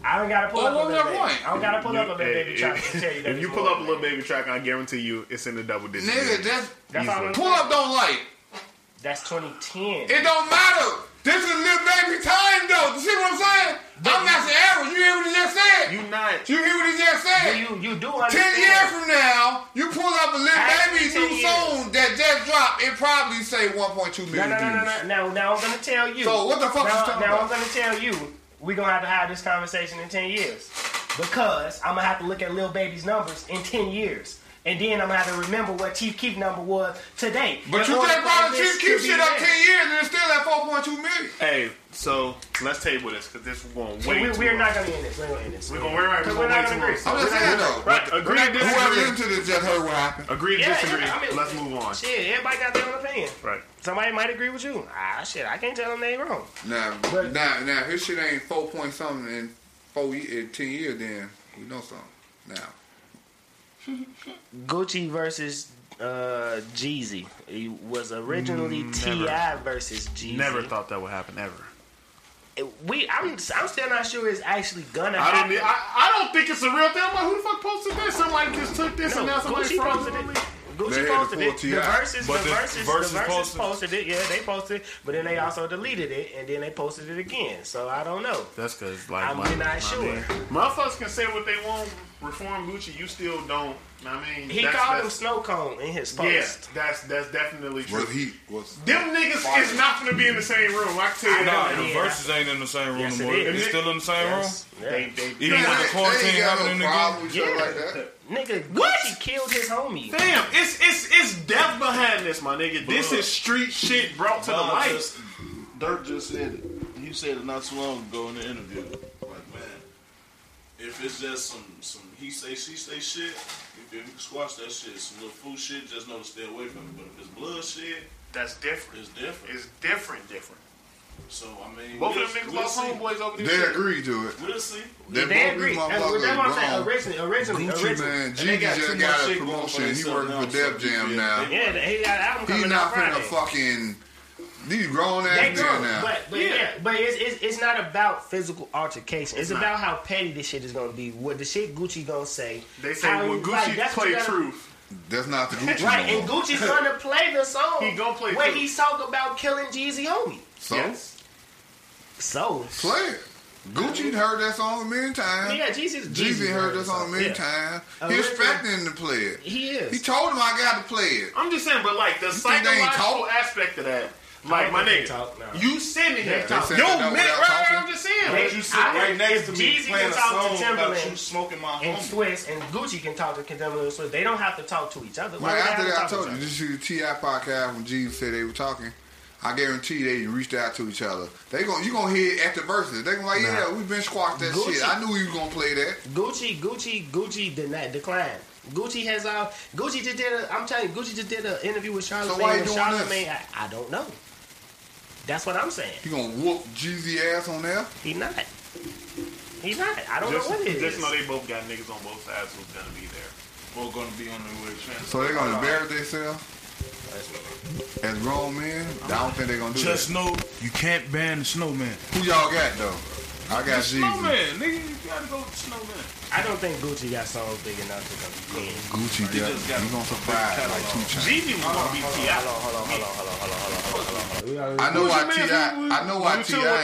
I don't gotta pull up a Lil Baby. I don't gotta pull up a Lil Baby track to tell you that. If you pull up a Lil Baby track, I guarantee you it's in the double digits. Nigga, that's all. Pull up Don't Like. That's 2010. It don't matter. This is Lil Baby time though. You see what I'm saying? I'm not the average. You hear what he just said? You not. You hear what he just said? You do understand. 10 years from now, you pull up a Lil Baby new song that just dropped. It probably say 1.2 million views. Now I'm gonna tell you. So what the fuck is talking about? Now I'm gonna tell you. We're going to have this conversation in 10 years. Because I'm going to have to look at Lil Baby's numbers in 10 years. And then I'm going to have to remember what Chief Keef number was today. But you just brought the Chief Keef shit up 10 years and it's still at 4.2 million. Hey, so let's table this because this is going way too long. We're not going to end this. We're going to end this. We're going to agree. I'm just saying though. Right. Agree to disagree. Whoever listened to this just heard what happened. Agree to disagree. Let's move on. Shit, everybody got their own opinion. Right. Somebody might agree with you. Shit, I can't tell them they wrong. Now, his shit ain't 4 point something in 10 years then. We know something. Now. Gucci versus Jeezy. It was originally T.I. versus Jeezy. Never thought that would happen ever. I'm still not sure it's actually gonna happen. I don't think it's a real thing. I'm like, who the fuck posted this? Somebody just took this and now somebody posted it. Gucci posted it. The verses posted it. Yeah, they posted it, but then they also deleted it, and then they posted it again. So I don't know. That's because like I'm not sure. Motherfuckers can say what they want. Reform Gucci, you still don't. I mean, he called him snow cone in his post. Yeah, that's definitely true. Them niggas is not gonna be in the same room. I can tell you that. The verses ain't in the same room anymore. It's still in the same room. They even when the quarantine happened in the game, like that. Nigga, what? Gucci killed his homie. Damn, it's death behind this, my nigga. This is street shit brought to the light. Dirk just said it. You said it not so long ago in the interview. Like, man, If it's just some he say, she say shit, if you can squash that shit, some little food shit, just know to stay away from it. But if it's blood shit, that's different. It's different. It's different, different. So, I mean, both of them niggas lost homeboys over this shit. They agreed to it. We'll see. They agreed. That's what I'm saying. Originally. Man, Jeezy just got a promotion. He working for Def Jam now. Yeah, he got an album coming out Friday. He's not finna fucking... These grown ass men now. But it's not about physical altercation. It's about how petty this shit is gonna be. What the shit Gucci gonna say? They say when Gucci play truth. That's not the Gucci. Right, and Gucci's gonna play the song. He gonna play when he talk about killing Jeezy homie. So play it. Gucci heard that song a million times. Yeah, Jeezy heard that song a million times. He expecting him to play it. He is. He told him I got to play it. I'm just saying, but like the psychological aspect of that. Like my nigga, you sitting here talking. Yo, man, right? I'm just saying. But you sit right next to me playing a song about you smoking my homie. And Swiss and Gucci can talk to Timberland and Swiss. They don't have to talk to each other. Like after that, I told you, this is the T.I. podcast when Jeezy said they were talking. I guarantee they reached out to each other. They gonna, you gonna hear it at the verses. They gonna like, yeah, we've been squashed that shit. I knew you was gonna play that. Gucci did not decline. Gucci has all. Gucci just did a. I'm telling you, Gucci just did an interview with Charlamagne. So why you doing this? I don't know. That's what I'm saying. You gonna whoop Jeezy ass on there? He not. I don't know what it is. Just know they both got niggas on both sides who's gonna be there. Both gonna be on the way. So they're gonna embarrass themselves. As grown men, I don't think they're gonna do just that. Just know you can't ban the Snowman. Who y'all got though? I got Jeezy. Snowman, nigga, you gotta go with Snowman. I don't think Gucci got songs big enough to come in. Gucci did. He's gonna survive like 2 times. Jeezy was gonna be T.I. Hold on. I know why T.I.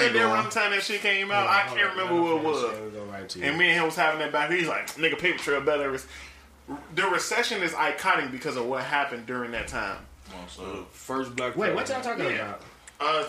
ain't going. One time that shit came out, I can't remember what it was. And me and him was having that back. He's like, nigga, Paper Trail better. The recession is iconic because of what happened during that time. So first black. Wait, what y'all talking about?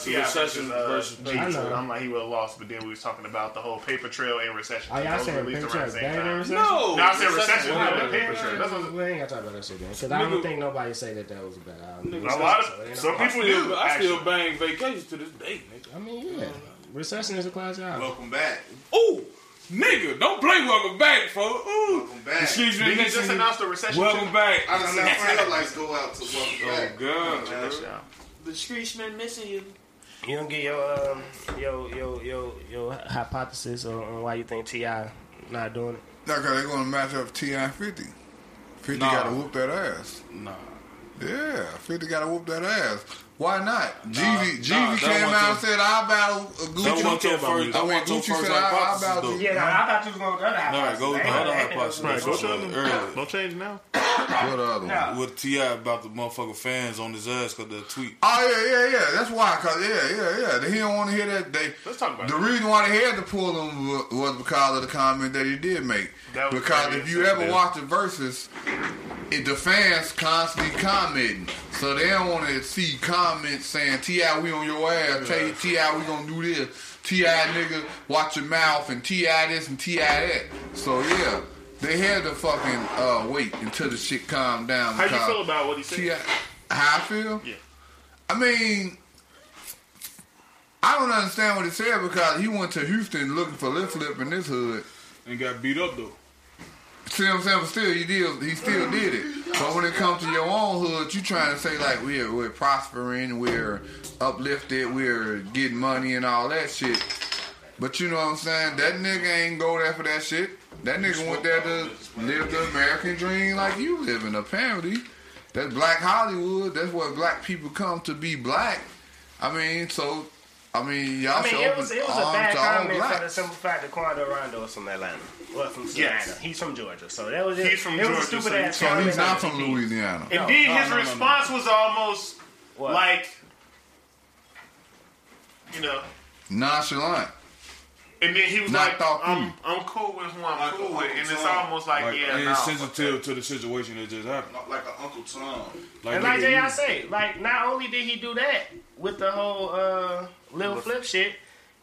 The recession versus Paper Trail. I'm like, he would have lost, but then we was talking about the whole Paper Trail and recession. Oh, y'all said Paper Trail. No, I said recession. Paper Trail. We ain't got to talk about that shit then, because I don't think nobody said that was a bad album. A lot of some people do, but I still bang Vacation to this day, nigga. I mean, yeah, recession is a class album. Welcome back. Ooh. Nigga, don't play Welcome Back, folks. Ooh. Welcome Back. Excuse me. Nigga just announced a recession. Welcome Back. I don't know if like go out to Welcome Back. Oh, God. The streets been missing you. You don't get your hypothesis on why you think T.I. not doing it? No, because they're going to match up T.I. 50. 50 got to whoop that ass. Nah. Yeah, 50 got to whoop that ass. Why not? Jeezy came out and said, I'll battle Gucci. Gucci said, I'll battle Gucci. Yeah, I thought you was going to the other hypothesis. All right, go to the other hypothesis. Don't change now. What the other one? With T.I. about the motherfucking fans on his ass because of the tweet. Oh, yeah. That's why. Because, yeah. He don't want to hear that. Let's talk about it. The reason why they had to pull him was because of the comment that he did make. Because if you ever watch the verses, the fans constantly commenting. So they don't want to see comments saying, T.I., we on your ass. T.I., we going to do this. T.I., nigga, watch your mouth. And T.I. this and T.I. that. So, yeah. They had to fucking wait until the shit calmed down. How you feel about what he said? How I feel? Yeah. I mean, I don't understand what he said because he went to Houston looking for Lil Flip in this hood. And got beat up, though. See what I'm saying? But still, he still did it. But when it comes to your own hood, you trying to say, like, we're prospering, we're uplifted, we're getting money and all that shit. But you know what I'm saying? That nigga ain't go there for that shit. That nigga went there to live the American dream like you living, apparently. That's Black Hollywood. That's where black people come to be black. I mean, it was a bad comment for the simple fact that Quando Rondo was from Atlanta. Well, from Savannah. He's from Georgia, so that was it. He's from Georgia, stupid-ass comment. So he's not from Louisiana. Indeed, his response was almost like, you know, nonchalant. And then he was I'm cool with who I'm cool with. And it's almost like it's sensitive to the situation that just happened. Like an Uncle Tom. And like J.I. say, like, not only did he do that with the whole Lil Flip shit,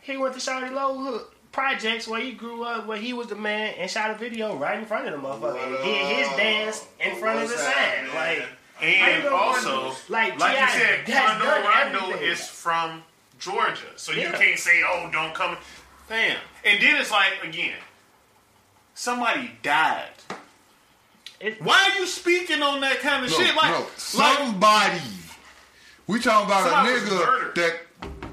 he went to Shawty Low projects where he grew up, where he was the man, and shot a video right in front of the motherfucker. And did his dance in front of the sign. Like, and also, like you said, Quando Rondo is from Georgia. So you can't say, oh, don't come... Damn. And then it's like, again, somebody died. Why are you speaking on that kind of shit? Like, somebody. We talking about a nigga that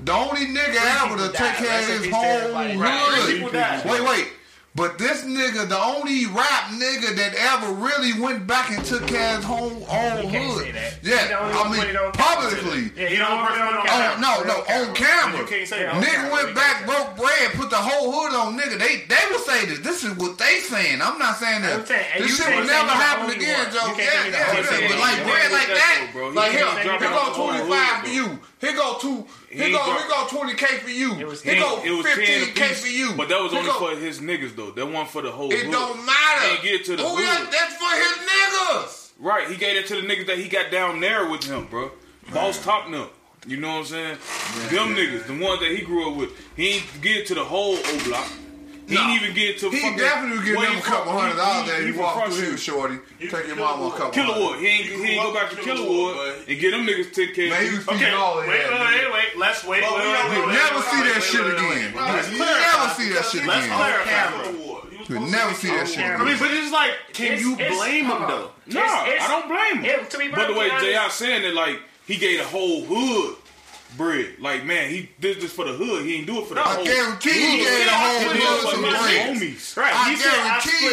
the only nigga ever to take care of his whole hood. Wait. But this nigga, the only rap nigga that ever really went back and took care of his whole hood. Say that. Yeah, I mean, publicly. Yeah, he don't work on camera. No, on camera. You can't say that. Nigga went back, broke bread, put the whole hood on nigga. They would say this. This is what they saying. I'm not saying that. This shit will never happen again, Joe. Yeah. But like bread like that, like here go 25 for you. Here go two. He go 20K for you. He go 15K for you. But that was only for his niggas though. That one for the whole. It don't matter. Get to the hood. Yeah, that's for his niggas. Right. He gave it to the niggas that he got down there with him, bro. Boss Top Nut. You know what I'm saying? Them niggas, the ones that he grew up with. He ain't give it to the whole O Block. He didn't even get to. He definitely would give them a couple $100 that he walked through here, shorty. Take your mama a couple. Killerwood. He ain't go back to Killerwood and get them niggas to take care of him. Okay, wait. Let's wait. You'll never see that shit again. You'll never see that shit again. Let's clarify. You'll never see that shit again. I mean, but it's like, can you blame him though? No, I don't blame him. By the way, J.I. saying that like he gave the whole hood. Bread, like man, he did this for the hood. He ain't do it for the whole. I guarantee he gave the whole hood some bread. Homies. Right. I guarantee he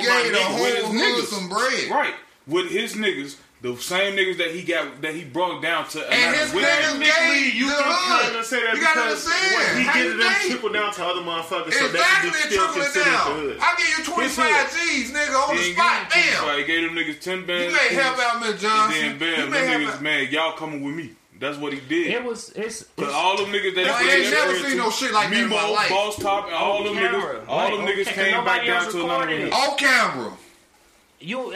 gave the whole hood some bread. Right, with his niggas, the same niggas that he got that he brought down to. And his niggas gave the hood. You gotta understand. He gave them triple down to other motherfuckers. Exactly, triple it down. I give you 25 G's, nigga, on the spot. Damn. He gave them niggas 10 bands. You may help out, Miss Johnson. Damn, niggas, man, y'all coming with me. That's what he did. But all them niggas that I ain't never seen no shit like that in my life. Boss Top and all them niggas, all them niggas came back down to another. Off camera.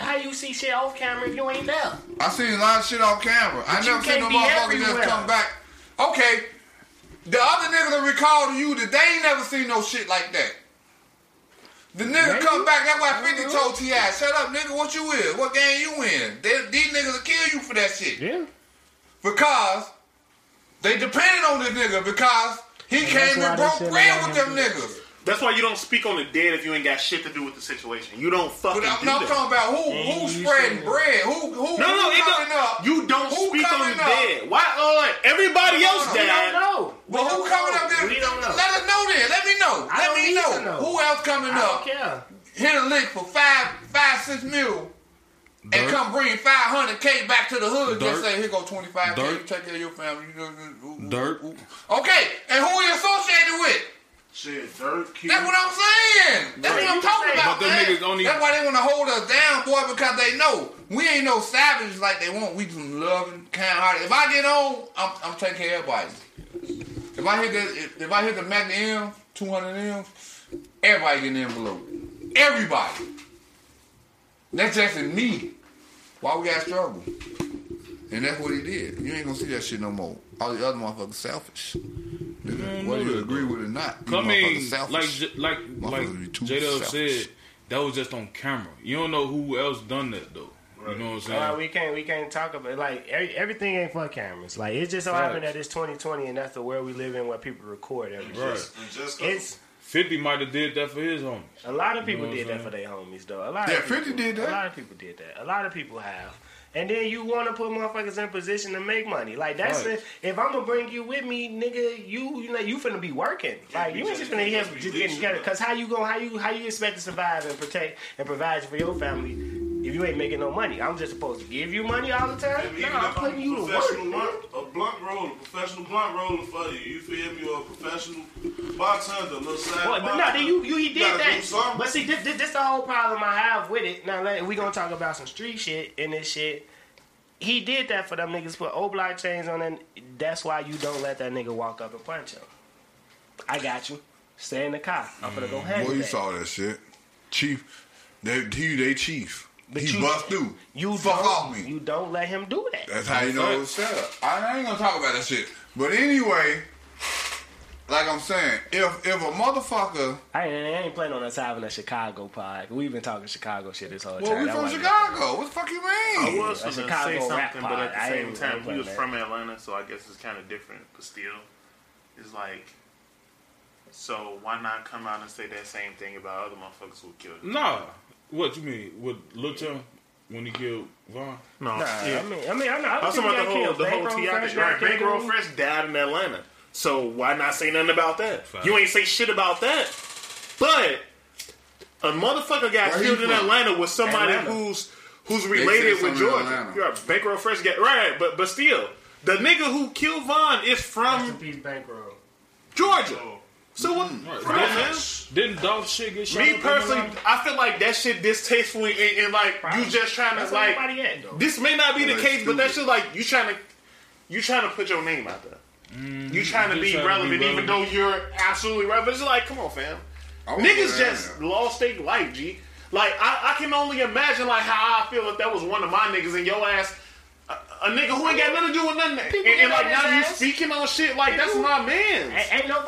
How you see shit off camera if you ain't there? I seen a lot of shit off camera. But I never seen no motherfucker just come back. Okay, the other niggas that recall to you that they ain't never seen no shit like that. The nigga come back, that's why 50 told T.I., shut up nigga, what you is? What game you in? These niggas will kill you for that shit. Yeah. Because they depended on this nigga because he came and broke bread with them niggas. That's why you don't speak on the dead if you ain't got shit to do with the situation. You don't fucking do that. But I'm talking about who's spreading bread. Who's coming up? You don't speak on the dead. Why? Everybody else died. We don't know. Well, who coming up there? We don't know. Let us know then. Let me know. Let me know. Who else coming up? Hit a lick for $5-6 million. Dirt. And come bring 500K back to the hood. Dirt. Just say, here go 25K. You take care of your family. Dirt. Okay, and who are you associated with? Shit, Dirt. Cute. That's what I'm saying. That's what I'm talking about, man. That's why they want to hold us down, boy, because they know we ain't no savages like they want. We just loving, kind-hearted. If I get on, I'm taking care of everybody. If I hit the Mac M, 200 M, everybody getting an envelope. Everybody. That's just in me. Why we gotta struggle? And that's what he did. You ain't gonna see that shit no more. All the other motherfuckers selfish. Man, whether you agree with it or not, you motherfuckers selfish. Like J-Dub said, that was just on camera. You don't know who else done that though. Right. You know what I'm saying? We can't talk about it. Like everything ain't for cameras. Like it just so happened that it's 2020 and that's the world we live in where people record everything. Right. It's 50 might have did that for his homies. A lot of people did that for their homies, though. A lot of people did that. A lot of people have. And then you want to put motherfuckers in position to make money. Like, that's right. If I'm going to bring you with me, nigga, you finna be working. Like, you ain't just finna here just getting together. Because how you expect to survive and protect and provide for your family if you ain't making no money? I'm just supposed to give you money all the time? No, I'm putting you to work. A professional blunt roller for you. You feel me? Or a professional bartender, little side he did that. But see, this the whole problem I have with it. Now, we gonna talk about some street shit and this shit. He did that for them niggas. Put O-Block chains on and that's why you don't let that nigga walk up and punch him. I got you. Stay in the car. I'm gonna go handle that. Boy, you saw that shit. Chief. They chief. But he bust through. You fuck off me. You don't let him do that. That's how you know it was set up. I ain't gonna talk about that shit. But anyway, like I'm saying, if a motherfucker, I ain't planning on us having a Chicago pod. We've been talking Chicago shit this whole time. Well, we from Chicago. What the fuck you mean? I was from Chicago rap pod, but at the same time, we was from Atlanta, so I guess it's kind of different. But still, it's like So why not come out and say that same thing about other motherfuckers who killed him? Nah. What you mean? With Lil Tim when he killed Von? No. Nah, yeah. I mean, I'm talking about the whole T.I. thing. Right, Bankroll Fresh died in Atlanta. So why not say nothing about that? Fine. You ain't say shit about that. But a motherfucker got killed in Atlanta with somebody who's related with Georgia. Yeah, Bankroll Fresh got right, but still, the nigga who killed Von is from Bankroll, Georgia. Oh. So what? Right. Didn't Dolph shit get shot? Me personally, I feel like that shit distastefully and like probably. You just trying to like. At, this may not be the case, stupid. But that shit like you trying to put your name out there. You trying to be relevant, even though you're absolutely right. But it's like, come on, fam. Niggas just lost their life, G. Like I can only imagine like how I feel if that was one of my niggas in your ass. A nigga who ain't got nothing to do with nothing. And like now ass. You speaking on shit like that's my man.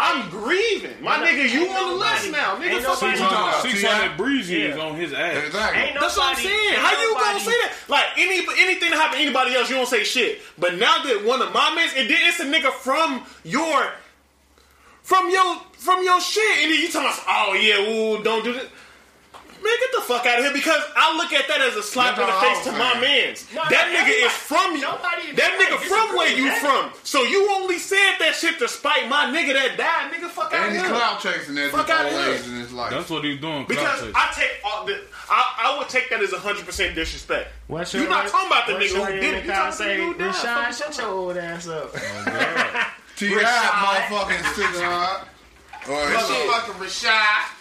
I'm grieving. My nigga, you on the list now. Nigga, fuck you talking 600 breezy is on his ass. Exactly. That's what I'm saying. How you gonna say that? Like anything that happened to anybody else, you don't say shit. But now that one of my mans, and then it's a nigga from your shit, and then you talking about, oh yeah, ooh, don't do this. Man, get the fuck out of here, because I look at that as a slap in the face to my mans. No, that nigga is from you. That nigga from where you from. So you only said that shit to spite my nigga that died. Nigga, fuck out of here. And he's clout chasing that shit in his life. That's what he's doing. Because I would take that as 100% disrespect. You're not talking about the nigga who did it. You're talking about the nigga who died. Rashawn, shut your old ass up. T.I. motherfucking sitting on. Motherfucking Rashad.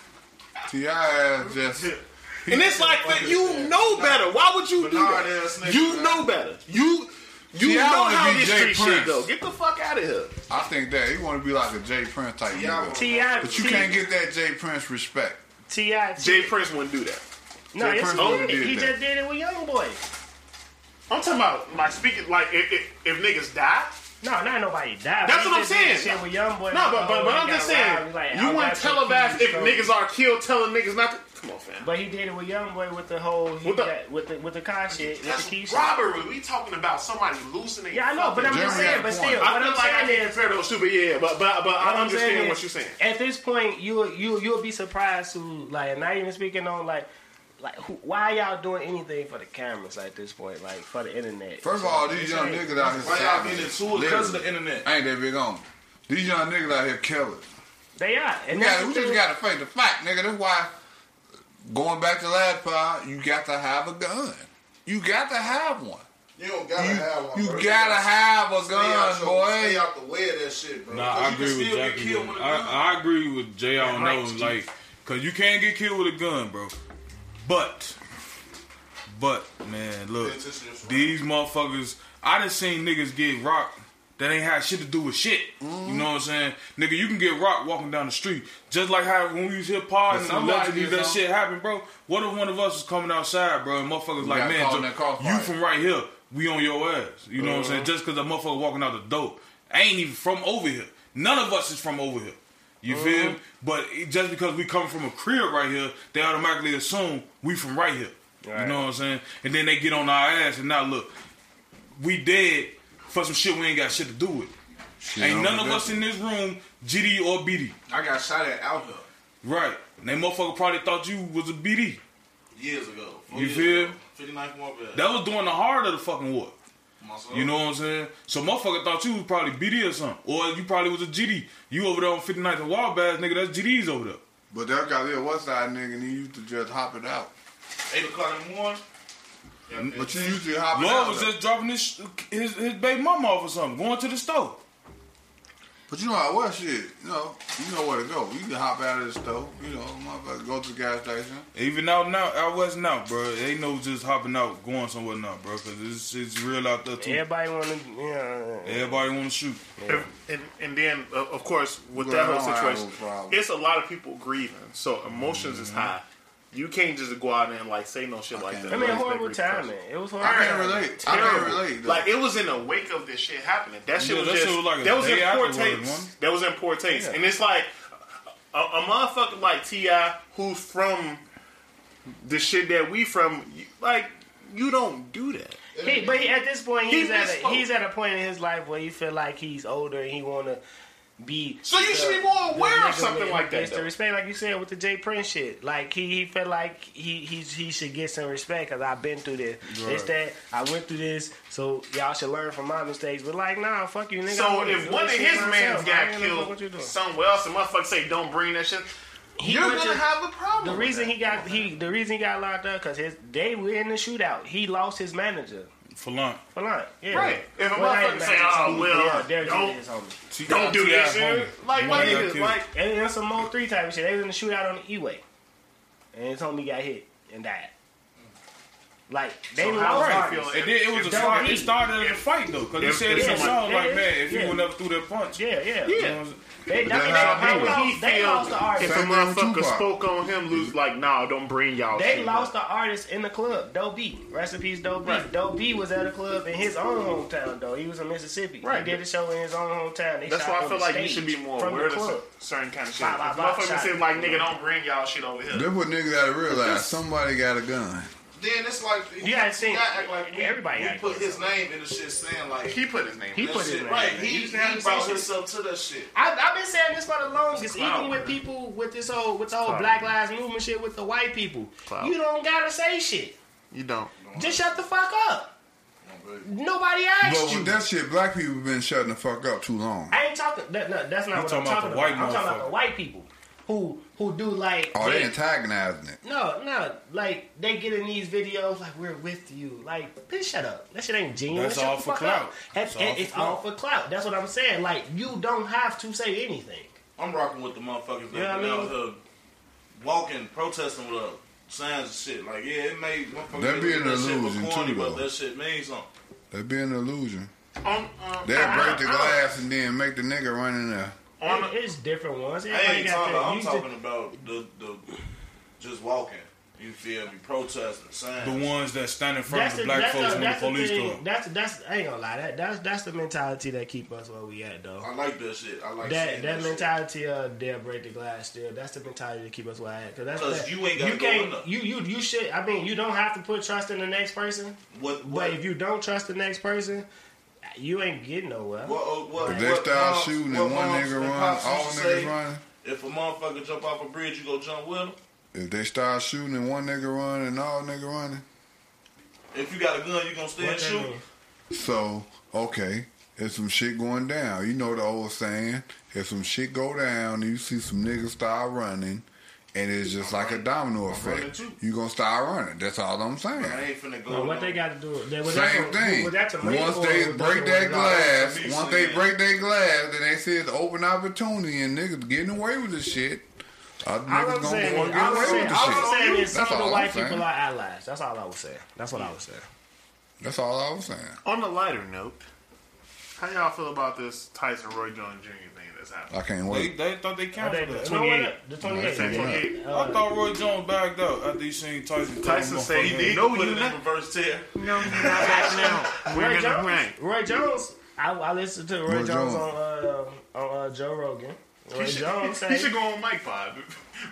T.I. just... And it's like, you know better. Why would you do that? You know better. You know how this street shit go. Get the fuck out of here. I think that. He want to be like a Jay Prince type nigga. But you can't get that Jay Prince respect. T.I. Jay Prince wouldn't do that. No, it's over. He just did it with Youngboy. I'm talking about, like, speaking, like, if niggas die... No, nobody died. That's what I'm saying. Shit with Youngboy. No, but I'm just saying, you wouldn't televise if niggas are killed, telling niggas not to. Come on, fam. But he did it with Youngboy with the whole with the con shit. That's robbery. We talking about somebody losing it. Yeah, I know, but I'm just saying. But still, I feel like I can't compare those two. But yeah, but I understand what you're saying. At this point, you'll be surprised to like not even speaking on like. Like, why y'all doing anything for the cameras at this point? Like, for the internet? First of all, these young niggas out here... Why y'all being into it because of the internet? I ain't that big on them. These young niggas out here killers. They are. And we just got to face the fact, nigga. That's why, going back to last part, you got to have a gun. You got to have one. You don't gotta have one. You gotta have a gun, boy. Stay out the way of that shit, bro. Nah, I agree with Jackie. I agree with J.R. on those. Like, because you can't get killed with a gun, bro. But man, look, these motherfuckers, I done seen niggas get rocked that ain't had shit to do with shit. Mm-hmm. You know what I'm saying? Nigga, you can get rocked walking down the street. Just like how when we was here partying and allegedly that shit happened, bro. What if one of us was coming outside, bro, and motherfuckers we like, man, you from right here, we on your ass. You know what I'm saying? Just because a motherfucker walking out the door ain't even from over here. None of us is from over here. You feel me? But just because we come from a crib right here, they automatically assume we from right here. Right. You know what I'm saying? And then they get on our ass and now look, we dead for some shit we ain't got shit to do with. Ain't none of us in this room, GD or BD. I got shot at out here. Right. And that motherfucker probably thought you was a BD. Years ago. You feel? 59th War. That was during the heart of the fucking war. You know what I'm saying? So motherfucker thought you was probably BD or something. Or you probably was a GD. You over there on 59th and Wabash, nigga, that's GD's over there. But that guy there was that nigga and he used to just hop it out. 8 o'clock in the morning? Yeah, but you used to hop it out. Lord was just dropping his baby mama off or something, going to the store. But you know how it was, shit. You know where to go. You can hop out of the store. You know, motherfucker, go to the gas station. Even out west now, bro. It ain't no just hopping out, going somewhere now, bro. Because it's real out there, too. Everybody want to, everybody want to shoot. Yeah. And then, of course, with that whole situation, it's a lot of people grieving. So emotions is high. You can't just go out and like say no shit like that. I mean, horrible time, man. It was horrible. I can't relate. Like it was in the wake of this shit happening. That shit was just that was in poor taste. That was in poor taste, and it's like a motherfucker like T.I. who's from the shit that we from. Like you don't do that. But at this point, he's at a point in his life where he feel like he's older and he wanna. be. So you should be more aware of something like that. Mr. Respect, like you said, with the Jay Prince shit. Like he felt like he should get some respect because I've been through this. Right. It's that I went through this, so y'all should learn from my mistakes. But like, nah, fuck you, nigga. So if one of his mans got killed somewhere else, and motherfuckers say don't bring that shit. You're gonna have a problem. The reason he got locked up because they were in the shootout. He lost his manager. Fallant. Yeah. Right. If a motherfucker say, "Oh well, don't do that shit," like what niggas like, and that's some Mo 3 type of shit. They was in the shootout on the E-way, and his homie got hit and died. Like they lost. It started as a fight though, because he said in the song like, "Man, if you went up through that punch, yeah." They lost the artist. If a motherfucker spoke on him, lose like, nah, don't bring y'all. They lost the artist in the club. Doe B. Recipes Doe B. Right. Doe B was at a club in his own hometown, though. He was in Mississippi. Right. He did a show in his own hometown. That's why I feel like you should be more aware of certain kind of shit. Motherfuckers say like, nigga, don't bring y'all shit over here. That's what niggas gotta realize. Somebody got a gun. Then it's like you gotta think. Like everybody he put his name in the shit, saying like he put his name. He put his name. Right. He brought himself to that shit. I've been saying this for the longest. Even with people with this whole Black Lives Movement shit with the white people, you don't gotta say shit. You don't. Just shut the fuck up. Nobody asked you. But with that shit, black people been shutting the fuck up too long. I ain't talking. That's not what I'm talking about. I'm talking about the white people who do like... Oh, they antagonizing it. No. Like, they get in these videos like, we're with you. Like, bitch, shut up. That shit ain't genuine. That's all for clout. It's all for clout. That's what I'm saying. Like, you don't have to say anything. I'm rocking with the motherfuckers. You know what I mean? I was walking, protesting with signs and shit. Like, yeah, it made... That'd be an illusion, too, but that shit means something. That'd be an illusion. They'll break the glass and then make the nigga run in there. It's different ones. I'm talking about the just walking. You feel me? Protesting, saying the ones that stand in front of the black folks when the police go. That's I ain't gonna lie. That's the mentality that keep us where we at though. I like that shit. I like that mentality shit. They'll break the glass. Still, that's the mentality that keep us where I at. Because you ain't got to. You should. I mean, you don't have to put trust in the next person. But if you don't trust the next person, you ain't getting nowhere. If they start shooting and one nigga run, all niggas run. If a motherfucker jump off a bridge, you go jump with him. If they start shooting and one nigga run and all nigga running. If you got a gun, you gonna stay and shoot. So, okay, there's some shit going down. You know the old saying, if some shit go down and you see some niggas start running, and it's just like a domino effect. You gonna start running. That's all I'm saying. Man, I ain't finna go. Well, what they gotta do? Same thing. Once they break that glass, then they see it's open opportunity and niggas getting away with this shit. All I'm saying is some of the white people are allies. That's all I was saying. That's what I was saying. That's all I was saying. On the lighter note, how y'all feel about this Tyson Roy Jones Jr. thing? I can't wait. They thought they counted the 28. I thought Roy Jones bagged up after he seen Tyson. Tyson said he did. No, you not. Reverse tear. No, you not back now. Roy Jones. I listened to Roy Jones on Joe Rogan. He should go on Mike Pod.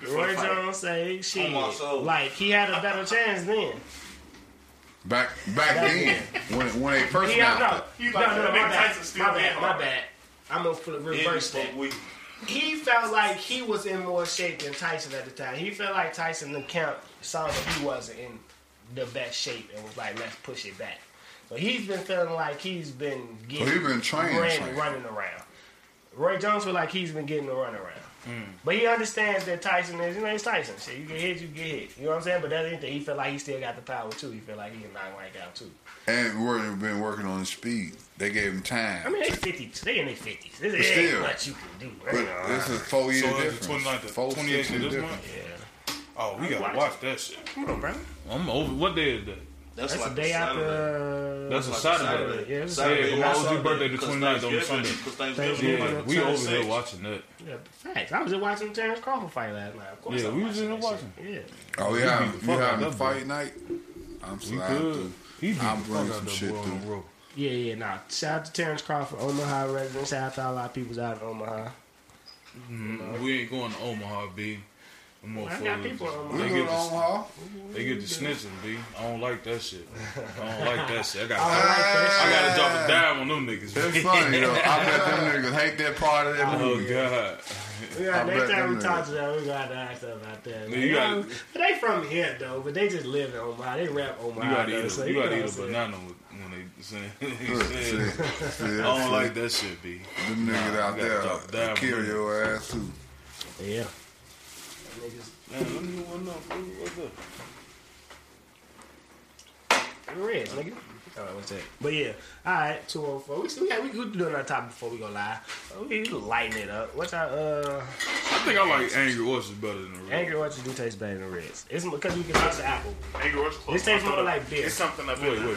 Roy Jones say shit. Like he had a better chance then. Back then when they first got out. My bad. I'm going to reverse that. He felt like he was in more shape than Tyson at the time. He felt like Tyson saw that he wasn't in the best shape and was like, let's push it back. So he's been feeling like he's been getting running around. Roy Jones feel like he's been getting the runaround. But he understands that Tyson is, it's Tyson. Shit, you get hit, you get hit. You know what I'm saying? But that's anything. He feel like he still got the power, too. He feel like he can knock Mike out, too. And Roy been working on his speed. They gave him time. I mean, they 50s. They in their 50s. This ain't much you can do. This is 4 years difference. 28 to this month? Yeah. Oh, we got to watch that shit. Come on, bro. I'm over. What day is that? That's like the day after. That's like a Saturday. Yeah, Saturday. My OG birthday the 29th on Sunday. We over there watching that. Yeah, facts. I was just watching the Terrence Crawford fight last night. Of course. Yeah, we was just watching. Yeah. Oh, yeah. You having a fight night? I'm sorry. I'm bringing some shit through. Yeah, nah. Shout out to Terrence Crawford, Omaha resident. Shout out to a lot of people out in Omaha. We ain't going to Omaha, B. Them motherfuckers. They get the, snitching, B. I don't like that shit. I gotta drop a dime on them niggas. That's funny, though. I bet them niggas hate that part of that movie. Oh, God. Yeah, next time we talk to them, we gotta ask them about that. Man, but they from here, though, but they just live in Omaha. They rap Omaha. You gotta eat a banana when they saying. I don't like that shit, B. Them niggas out there kill your ass, too. Yeah. Man, let me get one up. What's up? Red, nigga. All right, what's that? But yeah, all right, 204. We doing our topic before we go live. We lighten it up. What's our I think I like Angry Orchards better than the Reds. Angry Orchards do taste better than the Reds. It's because you can taste the apple. Angry Orchards. This tastes more like beer. It's something like beer.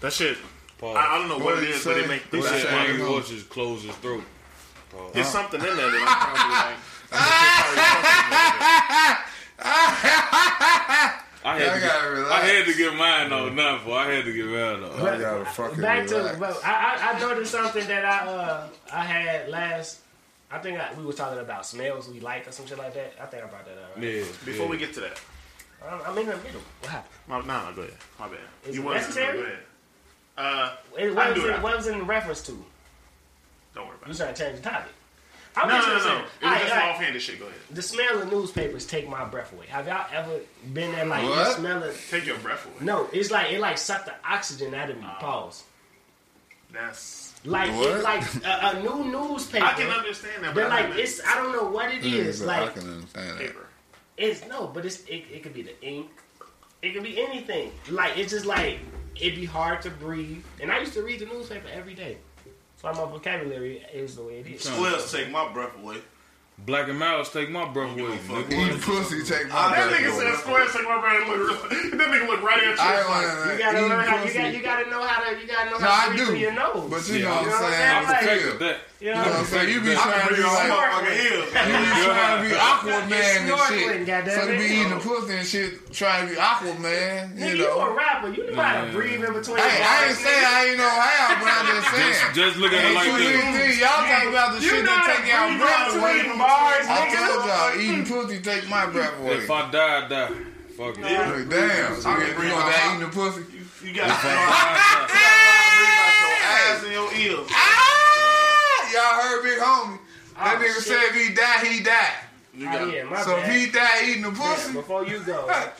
That shit. Pause. I don't know what it is, but it makes this shit. Angry Orchards close his throat. Pause. There's something in there that I'm probably like. I had to get mine though. I gotta fucking relax. I noticed something that I had last. I think we were talking about smells we like or some shit like that. I think I brought that up. Right? Yeah. Before we get to that, I'm in the middle. What happened? No, go ahead. My bad. Is it necessary? What was in reference to? Don't worry about it. You trying to change the topic? No. It was just offhanded shit. Go ahead. The smell of newspapers take my breath away. Have y'all ever been there like you smell it? Take your breath away. No, it's like it sucked the oxygen out of me. Pause. That's like it, a new newspaper. I can understand that, but like it's I don't know what it is. Like I can understand that. It's it could be the ink. It could be anything. Like it's just like it'd be hard to breathe. And I used to read the newspaper every day. So my vocabulary is the way it is. Squills take my breath away. Black and Miles take my breath away. Eat pussy take my breath away. That nigga said squills take my breath away. That nigga look right at you. You gotta learn how. You gotta know how to breathe through your nose. But you know what I'm saying? You know what I'm saying? You be trying to be Aquaman and shit. So you be eating the pussy and shit, trying to be Aquaman. You a rapper. You know how to breathe in between. Hey, I ain't saying I ain't know how, but I'm just saying. Just look at it like this. Y'all talking about the shit that take y'all breath away. I told y'all, eating pussy take my breath away. If I die, I die. Fuck it. Damn. You gonna die eating the pussy? You got to breathe out your eyes and your ears. Y'all heard big homie. That nigga said if he die, he die. If he die eating the pussy. Yeah, before you go, how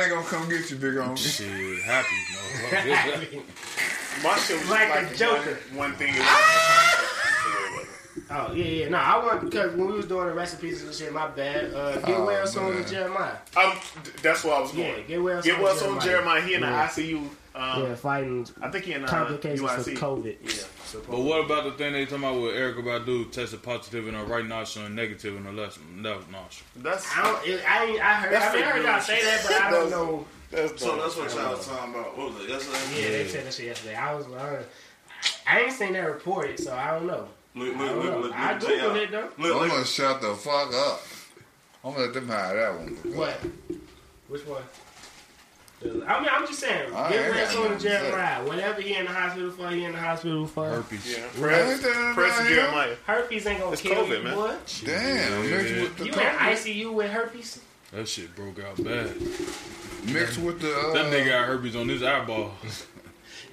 they gonna come get you, big homie? Shit, happy. My shit was like a Joker. One thing is. Oh, yeah. No, I want because when we was doing the recipes and shit, my bad. Get well soon with Jeremiah. That's where I was going. Yeah, get well soon with Jeremiah. He in the ICU. Fighting. I think he in complications with COVID. Yeah. But what about the thing they talking about with Erykah Badu tested positive in her right nostril and negative in her left nostril? I heard y'all say that, but I don't know. That's what y'all was talking about. What was it yesterday? Yeah, they said that shit yesterday. I was learning. I ain't seen that reported, so I don't know. Look, I googled it though. I'm gonna shut the fuck up. I'm gonna let them hide that one. What? Which one? I'm just saying. Get rest on Jeremiah. Whatever he in the hospital for, herpes. Yeah. Press Jeremiah. Herpes ain't gonna kill you, man. What? Damn. You in ICU with herpes? That shit broke out bad. Mixed with the. That nigga got herpes on his eyeballs.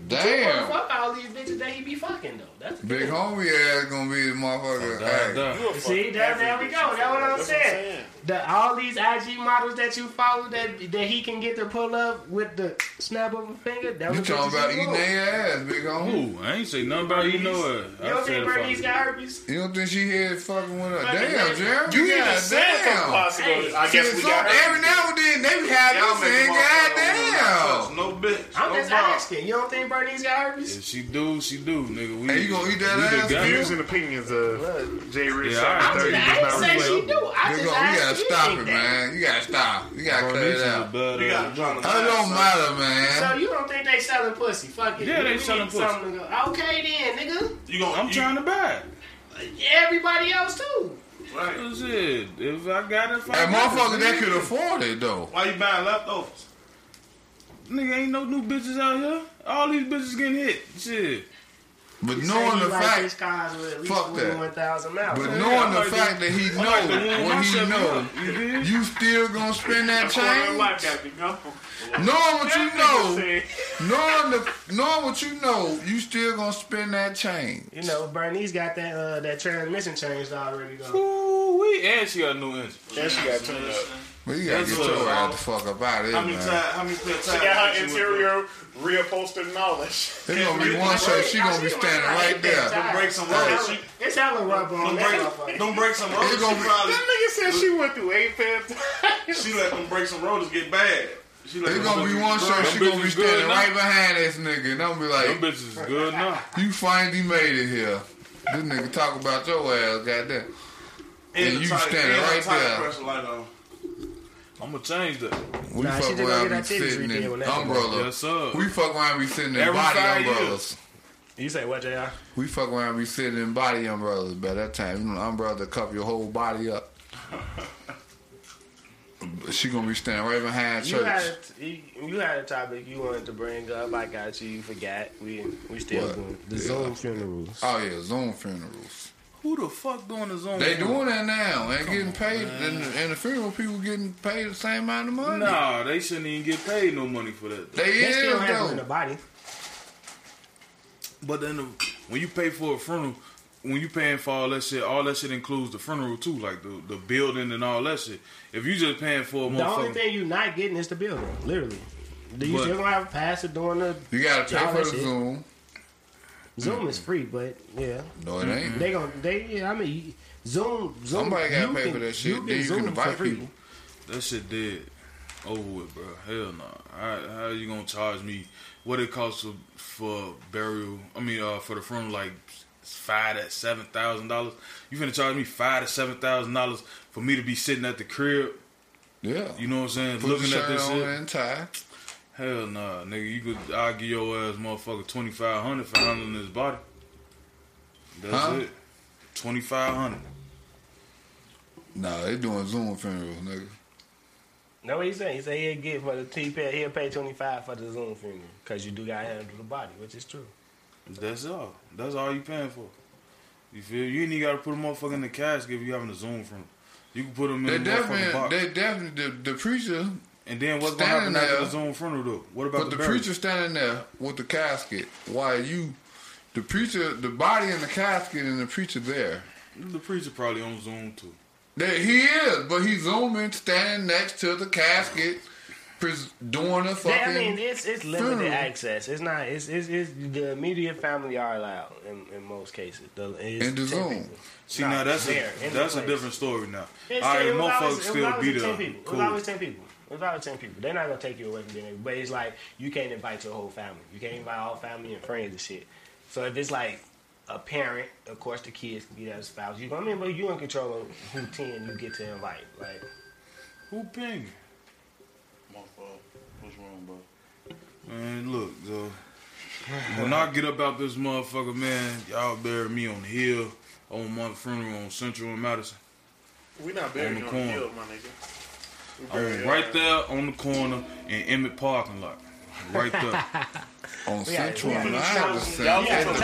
Damn. Fuck all these bitches that he be fucking though. That's big homie ass gonna be the motherfucker. Hey. See, there we go. That's what I'm saying. All these IG models that you follow that he can get to pull up with the snap of a finger. That you talking about eating their ass, big homie? Ooh, I ain't say nothing about eating no ass. You don't think Bernice got herpes? You don't think she had fucking with her? Damn, Jeremy. You even said something possible. I guess we got every now and then they have y'all saying, goddamn. No bitch. I'm just asking. You don't think Bernice got herpes? If she do, nigga. And you gonna eat that ass? Views and opinions of Jay Rich. I ain't say she do. I just asked. Stop it, man. You gotta stop. You gotta cut it out. It don't matter, man. So you don't think they selling pussy? Fuck it. Yeah, they selling pussy. Okay then, nigga. I'm trying to buy it. Everybody else too. Right. That's it. If I got it, that motherfucker that could afford it though. Why you buying leftovers? Nigga, ain't no new bitches out here. All these bitches getting hit. Shit. But knowing the fact, fuck that. But knowing the fact that he knows what he knows, you still gonna spend that change? Knowing what you know, you still gonna spend that change. You know, Bernice got that that transmission changed already though. Ooh, we and she got a new engine. And she got turned up. Well, you gotta get your ass the fuck up out of here, man. She got her interior reupholstered and all that shit. It's gonna be one shot. She gonna be standing right there. Don't break some roads. It's having rub on that. Don't break some roads. That nigga said she went through 8 times. She let them break some roads get bad. It's gonna be one shot. She gonna be standing right behind this nigga, and I'm gonna be like, "Them bitches is good enough. You finally made it here. This nigga talk about your ass, goddamn." And you standing right there. I'm gonna change that. We fuck around be sitting in umbrella. Yes, sir. We fuck around be sitting in body umbrellas. You say what, JR? We fuck around be sitting in body umbrellas by that time. You know, umbrella to cover your whole body up. She gonna be standing right behind church. You had a topic you wanted to bring up. I got you. You forgot. We still doing the Zoom funerals. Oh yeah, Zoom funerals. Who the fuck doing the Zoom? They doing that now. They getting paid, and the funeral people getting paid the same amount of money. No, they shouldn't even get paid no money for that. They still handling the body. But then when you pay for a funeral, when you paying for all that shit includes the funeral too, like the building and all that shit. If you just paying for a motherfucker, the only thing you not getting is the building, literally. You still gonna have a pastor doing the? You gotta pay for the Zoom. Zoom is free, but yeah. No, it ain't. Zoom. Somebody got to pay for that shit. Then you can invite people. That shit dead. Over with, bro. Hell no. How you gonna charge me what it costs for burial? I mean, for the funeral, like $5,000 to $7,000. You finna charge me $5,000 to $7,000 for me to be sitting at the crib? Yeah. You know what I'm saying? Put looking at this shit. And tie. Hell nah, nigga. I'll give your ass motherfucker $2,500 for handling his body. That's it. $2,500. Nah, they doing Zoom funerals, nigga. No, what he saying? He said he'll pay $25 for the Zoom funeral because you do got to handle the body, which is true. That's all. That's all you paying for. You feel? You ain't even got to put a motherfucker in the casket if you having a Zoom funeral. You can put them in the motherfucking box. They definitely, the preacher... And then what's going to happen after the Zoom funeral though? What about the preacher standing there with the casket? Why the preacher, the body in the casket and the preacher there? The preacher probably on Zoom too. There he is, but he's zooming, standing next to the casket, doing a fucking. I mean, it's limited funeral access. It's not. It's the immediate family are allowed in most cases. In the Zoom. See now that's a different story now. All right, most folks still be there. It was always 10 people. It's about 10 people. They're not going to take you away from them. But it's like, you can't invite your whole family. You can't invite all family and friends and shit. So if it's like a parent, of course the kids can be that spouse. You know what I mean? But you in control of who 10 you get to invite. Like, who ping? My fault. What's wrong, bro? Man, look, so when I get up out this motherfucker, man, y'all bury me on the hill, on my funeral on Central and Madison. We not burying you on the hill, my nigga. I'm right there on the corner in Emmett parking lot. Right there. On Central and Madison. Y'all trying to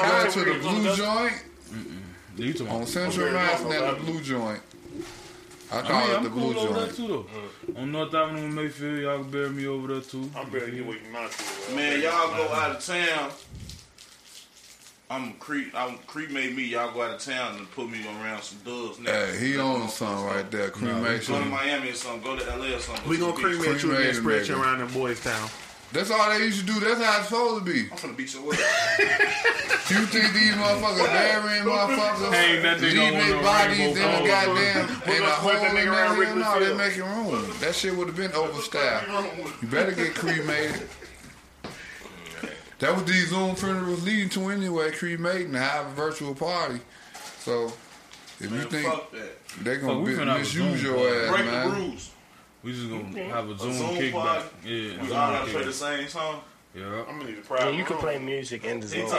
go to the blue joint? Mm-mm. On Central and Madison at the blue joint. I call it the blue joint. I'm cool over there too though. On North Avenue in Mayfield, y'all can bury me over there too. I'm burying you with my too. Man, y'all go out of town. I'm cremate me. Y'all go out of town and put me around some dubs. Hey, he owns something right there. Cremation. Go to Miami or something. Go to LA or something. We gonna cremate you and then spread you around in Boys Town. That's all they used to do. That's how it's supposed to be. I'm gonna beat your ass. You think these motherfuckers burying motherfuckers? Hey, that nigga leave their bodies in the goddamn and the whole nigga. No, they're making room. That shit would have been overstaffed. You better get cremated. That was these Zoom funerals leading to anyway, cremating, have a virtual party. So, if man, you think they're going to misuse your ass, break man. Break the rules. We just going to have a Zoom kickback. Yeah, we all got to play the same song. Yeah. I'm going to need a private room. You can play music in the Zoom. I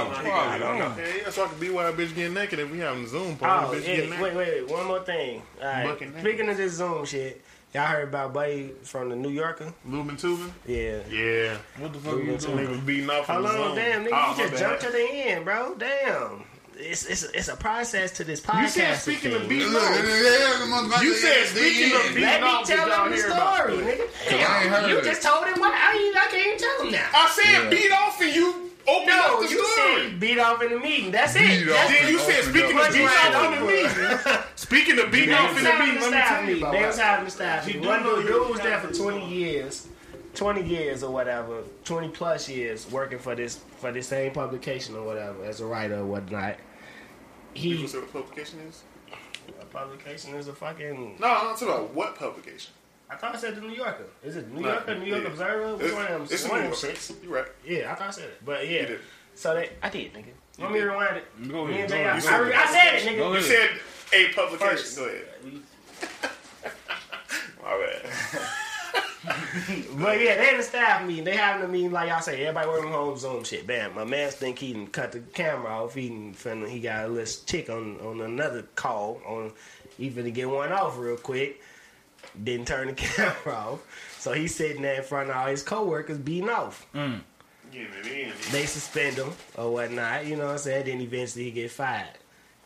don't know. Yeah, so I can be where a bitch getting naked if we having a Zoom party. Wait, one more thing. All right. Speaking of this Zoom shit, Y'all heard about Buddy from the New Yorker? Lubin Tubin? Yeah. Yeah. What the fuck you doing? Niggas beating off on the zone. Damn, nigga, you just jumped to the end, bro. Damn. It's a process to this podcast. You said speaking of beating off. You said speaking of beating off. Let me tell him the story, nigga. Damn, you just told him what? I can't even tell him now. I said beat off and you. No, you said beat off in the meeting. That's it. Then you said speaking of beating off in the meeting. Speaking of beating off in the meeting, let me tell you about it. They was having to stop me. One dude was there for 20 years or whatever, 20 plus years working for this same publication or whatever as a writer or whatnot. He. You know what a publication is? A publication is a fucking. No, I'm talking about what publication. I thought I said the New Yorker. Is it New Yorker? New York Observer? Which one of them? It's one of them shits. You're right. Yeah, I thought I said it. But yeah. So I did, nigga. Let me rewind it. Go ahead. I said it, nigga. You said a publication. First. Go ahead. My bad. But yeah, they had a staff meeting. They having a meeting, like y'all say, everybody working from home, Zoom shit. Bam. My man think he done cut the camera off. He got a little chick on another call. He finna get one off real quick. Didn't turn the camera off. So he's sitting there in front of all his coworkers beating off. Mm. They suspend him or whatnot. You know what I'm saying? Then eventually he get fired.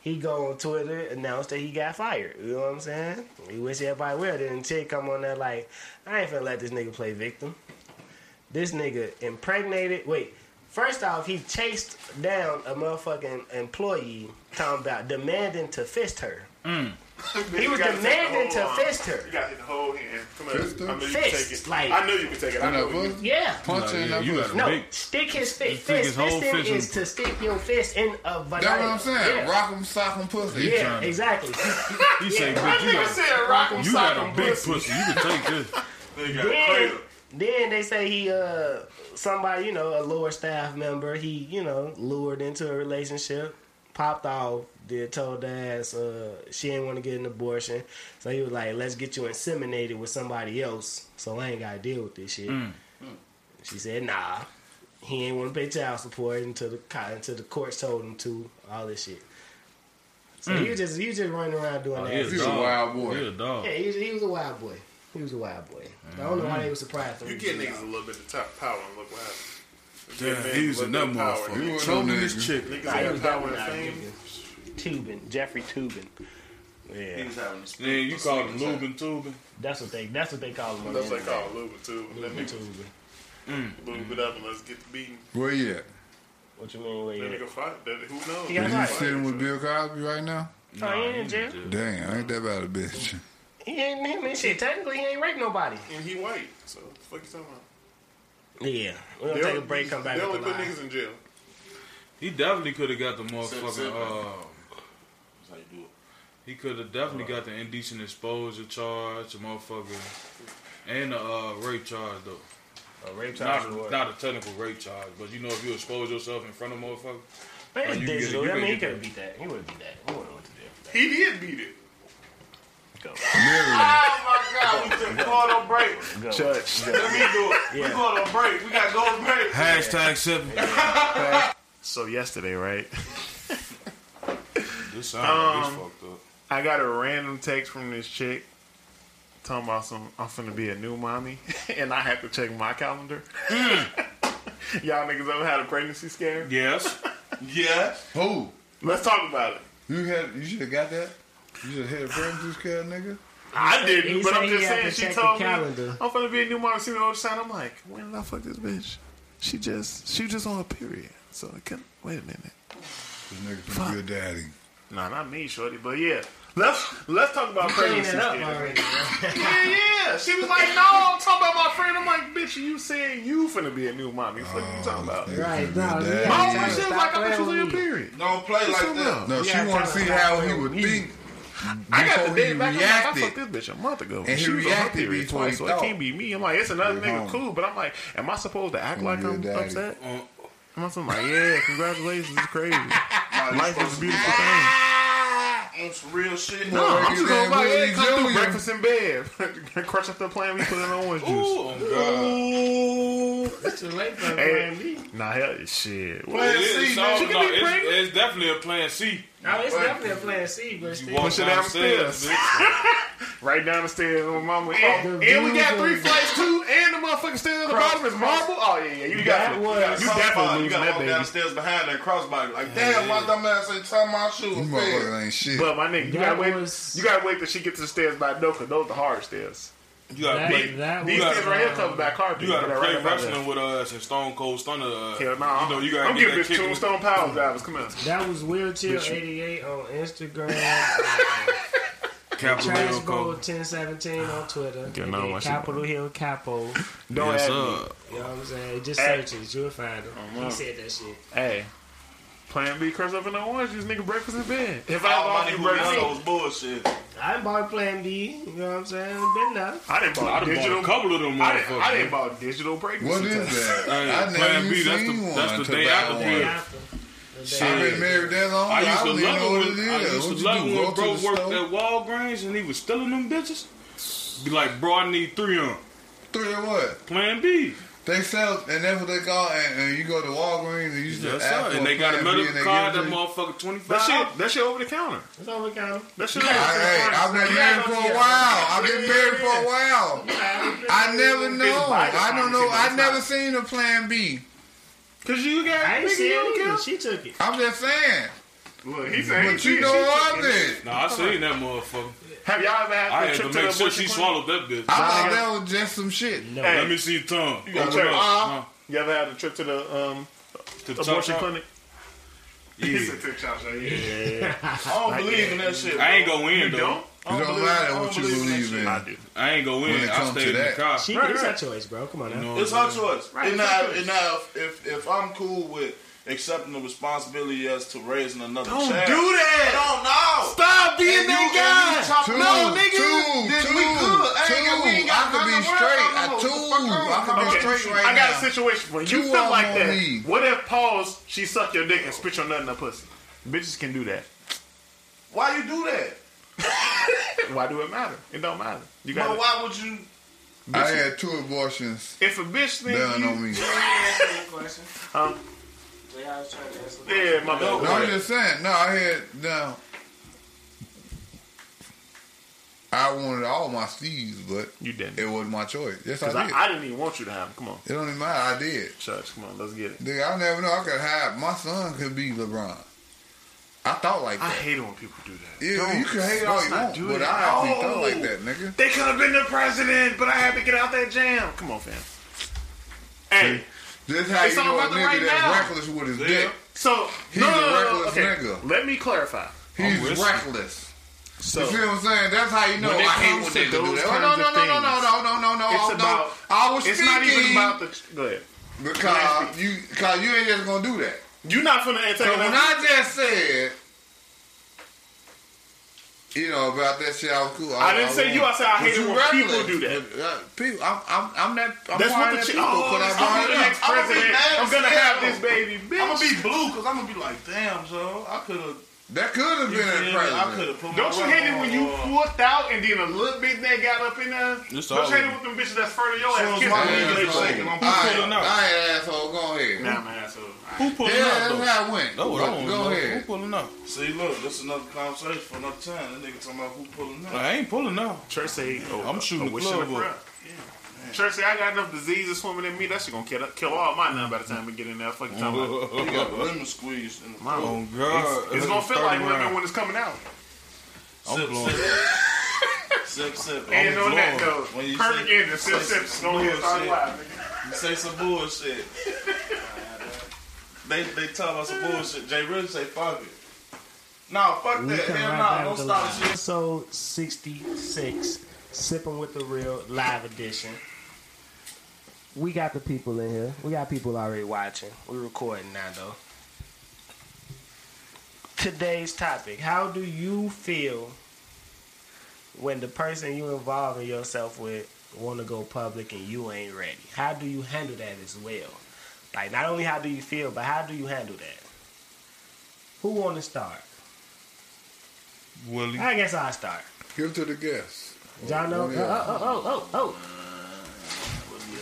He go on Twitter, announce that he got fired. You know what I'm saying? He wish everybody well. Then Tig come on there like, I ain't finna let this nigga play victim. This nigga impregnated. Wait. First off, he chased down a motherfucking employee talking about demanding to fist her. Mm. He was demanding to fist her. You got to hit the whole hand. Come on, fist her? I know you can take it. Like, I know you can take it. I know you. Yeah. Punch in that pussy. No, stick his fist. Fisting is to stick your fist in a vagina. That's what I'm saying. Yeah. Rock 'em, sock 'em, pussy. Yeah, exactly. He said, rock 'em, sock 'em, pussy. You can take this. They got crazy. Then they say he, somebody, a lower staff member, he, lured into a relationship, popped off, told the ass she didn't want to get an abortion. So he was like, let's get you inseminated with somebody else so I ain't got to deal with this shit. Mm. She said, nah, he ain't want to pay child support until the courts told him to, all this shit. So he was just running around doing that. He was a wild boy. He was a dog. Yeah, he was a wild boy. He was a wild boy. Mm-hmm. I don't know why they were surprised. You get niggas a little bit of top power and look wild. Damn, he was another motherfucker. You told me this chick. Niggas had power and fame. Tubin. Jeffrey Tubin. Yeah. He was having a speech. Yeah, you call him Lubin Tubin? That's what they call him. That's what they call Lubin Tubin. Lubin Tubin. Lube it up and let's get the beating. Where he at? What you mean where he at? That nigga fight. Who knows? He's sitting with Bill Cosby right now? No, he ain't in jail. Damn, ain't that bad a bitch. He ain't him and shit. Technically, he ain't raped nobody. And he white, so what the fuck you talking about? Yeah. We're going to take a break, come back. They only put niggas in jail. He definitely could have got the motherfucking... That's how you do it. He could have definitely got the indecent exposure charge, the motherfucking... And the rape charge, though. A rape charge? Not a technical rape charge, but if you expose yourself in front of motherfuckers... Man, it's digital. He could have beat that. He would have beat that. He wouldn't know what to do for that. He did beat it. Go. Oh my God, we just called on break. Church. Let me do it. Yeah. We called on break. We got to go on break. #7. Yeah. So yesterday, right? This sound is fucked up. I got a random text from this chick talking about I'm finna be a new mommy, and I have to check my calendar. Y'all niggas ever had a pregnancy scare? Yes. Yes. Who? Let's talk about it. You should have got that. You just had a pregnancy scare, nigga? I didn't, but I'm just saying, she told me, I'm finna be a new mom. See the other side. I'm like, when did I fuck this bitch? She just on a period. So I couldn't, wait a minute. This nigga finna be a daddy. Nah, not me, shorty, but yeah. Let's talk about pregnancy scare. Already, yeah. She was like, no, I'm talking about my friend. I'm like, bitch, you saying you finna be a new mommy. What you talking about? Right, no. My wife, she was like, I thought you was on your period. Don't play like that. No, she wanna see how he would think. I got the date back. I'm like, I fucked this bitch a month ago. And she was on her period twice, so it can't be me. I'm like, it's another nigga, cool. But I'm like, am I supposed to act like I'm upset? I'm like, yeah, congratulations, it's crazy. Life is a beautiful thing. On some real shit. No, I'm just going to buy eggs. Come through breakfast in bed. Crush up the plan. We put in orange juice. Ooh, God. It's too late for Plan B. Nah, hell, shit. Plan C. She can be pregnant. It's definitely a Plan C. No, it's definitely a Plan C, but you still. Push it downstairs. Right down the stairs on Mama. And we got three flights too, and the motherfucking stairs at the bottom is marble. Oh yeah, yeah, you definitely got to walk downstairs behind that crossbody. Like damn, my dumb ass ain't tying my shoes. Ain't shit. But my nigga, you gotta wait till she gets to the stairs by no, cause those are the hard stairs. You gotta these things right here comes back hard. You gotta play wrestling with us and Stone Cold Stunner. You know, you gotta I'm giving bitch Tombstone Power Drivers. Come on. That was Wheelchair88 on Instagram. Trash Bowl 1017 on Twitter. Capitol Hill Capo. Don't ask me. You know what I'm saying? Just search it. You'll find him. He said that shit. Hey. Plan B, curse up and no orange juice, nigga, breakfast in bed. If I bought you breakfast, those bullshit. I didn't buy Plan B, you know what I'm saying? Been enough. I didn't buy digital. A couple of them motherfuckers. I didn't buy digital breakfast. What is that? I Plan B, that's the day after. I've been married that long. I used to love him when bro worked at Walgreens and he was stealing them bitches. Be like, bro, I need 3 of them. 3 of what? Plan B. They sell, and that's what they call, and you go to Walgreens and you just ask for and they got a medical card, that motherfucker $25. That shit over the counter. It's over the counter. That shit over the counter. Hey, I've been married for a while. I never know. I don't know. I never seen a Plan B. Cause you got, I ain't seen it. She took it. I'm just saying. Look, he's saying, but you know of it. No, I seen that motherfucker. Have y'all ever had a trip to the abortion clinic? I had to make sure she swallowed that bitch. I thought that was just some shit. No. Hey, let me see your tongue. You ever had a trip to the abortion clinic? Yeah. It's a TikTok show. Yeah. I don't believe in that shit. I ain't go in though. You don't lie at what you believe in. I ain't go in. I stayed in the car. It's her choice, bro. Come on now. It's her choice. And now, if I'm cool with accepting the responsibility as to raising another child. Don't do that. I don't know. Stop being that guy. No, nigga. I could be straight right now. I got a situation where you feel like that. Me. What if Pauls, she suck your dick and spit your nut in her pussy? Bitches can do that. Why you do that? Why do it matter? It don't matter. You got. But why would you? I had 2 abortions. If a bitch thing done on me. Huh? Yeah, I was trying to ask them. Yeah, my bad. No, I'm just saying. No, I wanted all my C's, but you didn't. It wasn't my choice. Yes, I did. I didn't even want you to have them. Come on. It don't even matter. I did. Church, come on. Let's get it. Nigga, I never know. I could have. My son could be LeBron. I thought like that. I hate it when people do that. Yeah, you can hate all you want, but I actually thought like that, nigga. They could have been the president, but I had to get out that jam. Come on, fam. Hey. This how it's you know a nigga right that's now. Reckless with his dick. So he's a reckless nigga. Let me clarify. He's reckless. So, you feel what I'm saying? That's how you know I hate what they do. No. Go ahead. Because you ain't just gonna do that. You're not finna take it. So when I just said, you know about that shit, I was cool. I didn't say you. I said I hate it when people do that. People, I'm not. That's what the shit. I'm gonna have this baby, bitch. I'm gonna be blue because I'm gonna be like, damn, so I could have. That could have been a president. Don't you hate it when you flipped out and then a little bit that got up in there? Don't you hate it with them bitches that's further your ass? I ain't asshole. Go ahead. Nah, I'm an asshole. Who pulling up? That's how it went. Go ahead. Who pulling up? See, look, this is another conversation for another time. That nigga talking about who pulling up. I ain't pulling up. Church say, I'm shooting the club up. Church say, I got enough diseases swimming in me. That shit gonna kill all my none by the time we get in there. Fucking time. You got lemon squeeze in the throat. Oh, God. It's gonna feel like lemon when it's coming out. I'm blowing. Sip. And on that note, perfect ending. Sip. Go ahead. Start live. You say some bullshit. They talk about some bullshit. Jay really say fuck it. No, fuck that. Hell no. Don't stop shit. Episode 66, Sipping with the Real, live edition. We got the people in here. We got people already watching. We're recording now, though. Today's topic: how do you feel when the person you involving yourself with want to go public and you ain't ready? How do you handle that as well? Like, not only how do you feel, but how do you handle that? Who want to start? Willie. I guess I'll start. Give it to the guest. Jono.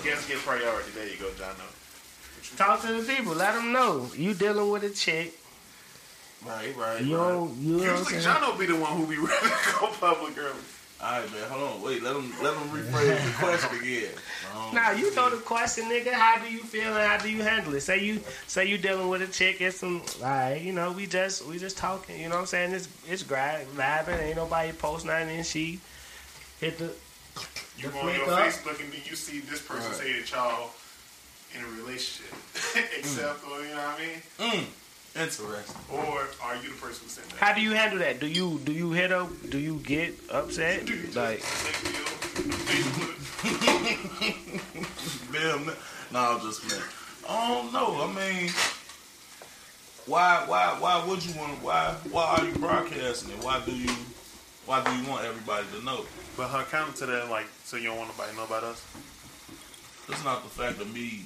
Guests get priority. There you go, Jono. Talk to the people. Let them know you dealing with a chick. Right. You know what I'm saying? Jono be the one who be ready to go public early. Alright, man, hold on. Wait, let them rephrase the question again. Nah, you know the question, nigga. How do you feel and how do you handle it? Say you dealing with a chick and some, like, you know, we just talking, you know what I'm saying? It's vibing, ain't nobody posting nothing, and she hit the You go on your up. Facebook and then you see this person right. say that y'all in a relationship. Except for, you know what I mean? Mm. Interesting. Or are you the person who said that? How do you handle that? Do you hit up? Do you get upset? Do you like? No, I'm just playing. I don't know. I mean, why would you want? Why are you broadcasting it? Why do you want everybody to know? But her comment to that, like, so you don't want nobody to know about us. It's not the fact of me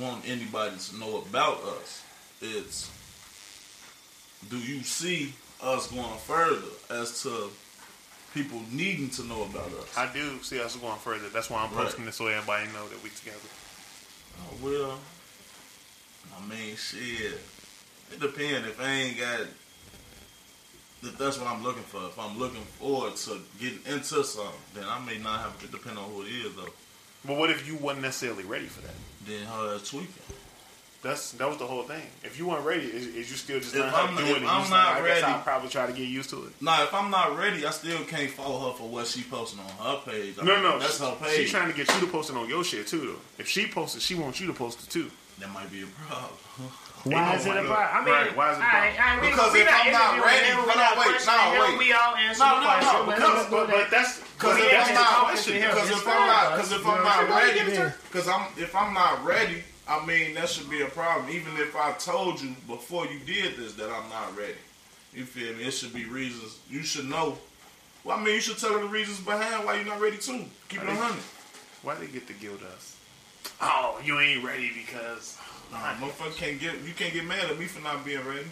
wanting anybody to know about us. It's, do you see us going further as to people needing to know about us? I do see us going further. That's why I'm posting this so everybody know that we together. Oh, well, I mean, shit. It depends if I ain't got... If that's what I'm looking for. If I'm looking forward to getting into something, then I may not have to depend on who it is, though. But what if you wasn't necessarily ready for that? Then how that's tweaking. That was the whole thing. If you weren't ready, is you still just not how to do it? If I'm not ready, I'll probably try to get used to it. Nah, if I'm not ready, I still can't follow her for what she posting on her page. I mean, that's her page. She's trying to get you to post it on your shit too, though. If she posts it, she wants you to post it too. That might be a problem. Why is it a problem? I mean, right, why is it a problem? Because if I'm not ready, wait. We all answer the question. But that's because that's my question. Because if I'm not ready. I mean, that should be a problem. Even if I told you before you did this that I'm not ready. You feel me? It should be reasons. You should know. Well, I mean, you should tell her the reasons behind why you're not ready, too. Keep it 100. Why they get to guilt us? Oh, you ain't ready because... Nah, motherfucker can't get mad at me for not being ready.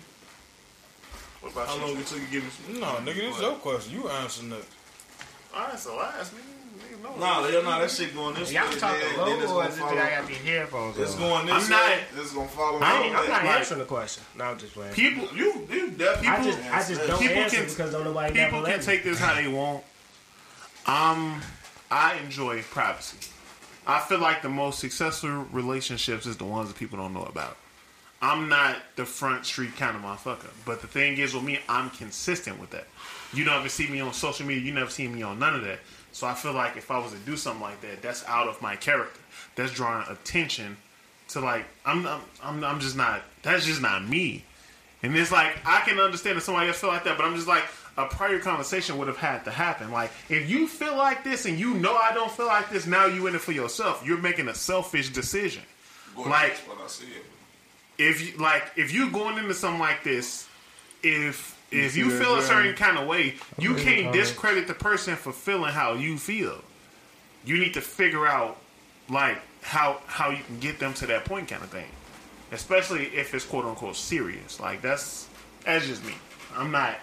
What about how you? How long it took you to give me some... No, nigga, this is your question. You answering it. I answer last, nigga. No, that shit going this way. Y'all talking low, or is it that I got these headphones on? It's going this way. It's going to follow. I'm not answering the question. No, I'm just playing. People can take this how they want. I enjoy privacy. I feel like the most successful relationships is the ones that people don't know about. I'm not the front street kind of motherfucker. But the thing is with me, I'm consistent with that. You never see me on social media. You never see me on none of that. So I feel like if I was to do something like that, that's out of my character. That's drawing attention to, like, I'm just not. That's just not me. And it's like I can understand if somebody else feel like that, but I'm just like a prior conversation would have had to happen. Like if you feel like this and you know I don't feel like this, now you in it for yourself. You're making a selfish decision. Boy, like that's what I see. If you going into something like this, If you feel a certain kind of way, you can't discredit the person for feeling how you feel. You need to figure out, like, how you can get them to that point kind of thing. Especially if it's quote-unquote serious. Like, that's just me. I'm not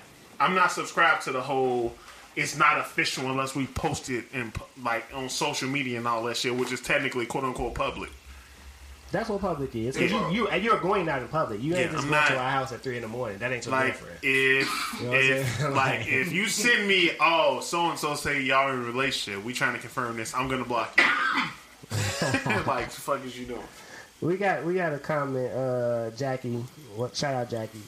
subscribed to the whole, it's not official unless we post it in, like, on social media and all that shit, which is technically quote-unquote public. That's what public is. Cause you're going out in public. You ain't just going to our house at 3 a.m. That ain't your girlfriend. If you send me, oh, so and so say y'all in a relationship, we trying to confirm this, I'm gonna block you. Like, the fuck is you doing? We got a comment. Jackie, shout out Jackie.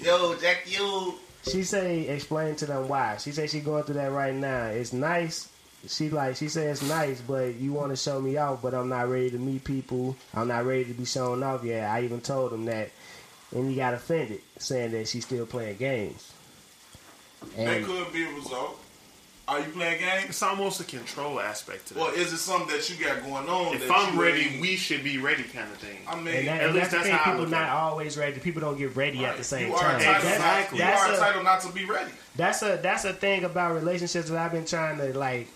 Yo, Jackie. Yo. She say, explain to them why. She say she going through that right now. It's nice. She says it's nice, but you want to show me off, but I'm not ready to meet people. I'm not ready to be shown off yet. I even told him that, and he got offended, saying that she's still playing games. And that could be a result. Are you playing games? It's almost a control aspect to that. Well, is it something that you got going on? If I'm ready, we should be ready kind of thing. I mean, at least that's how people not always ready. People don't get ready at the same time. Exactly. You are entitled not to be ready. That's a thing about relationships that I've been trying to, like,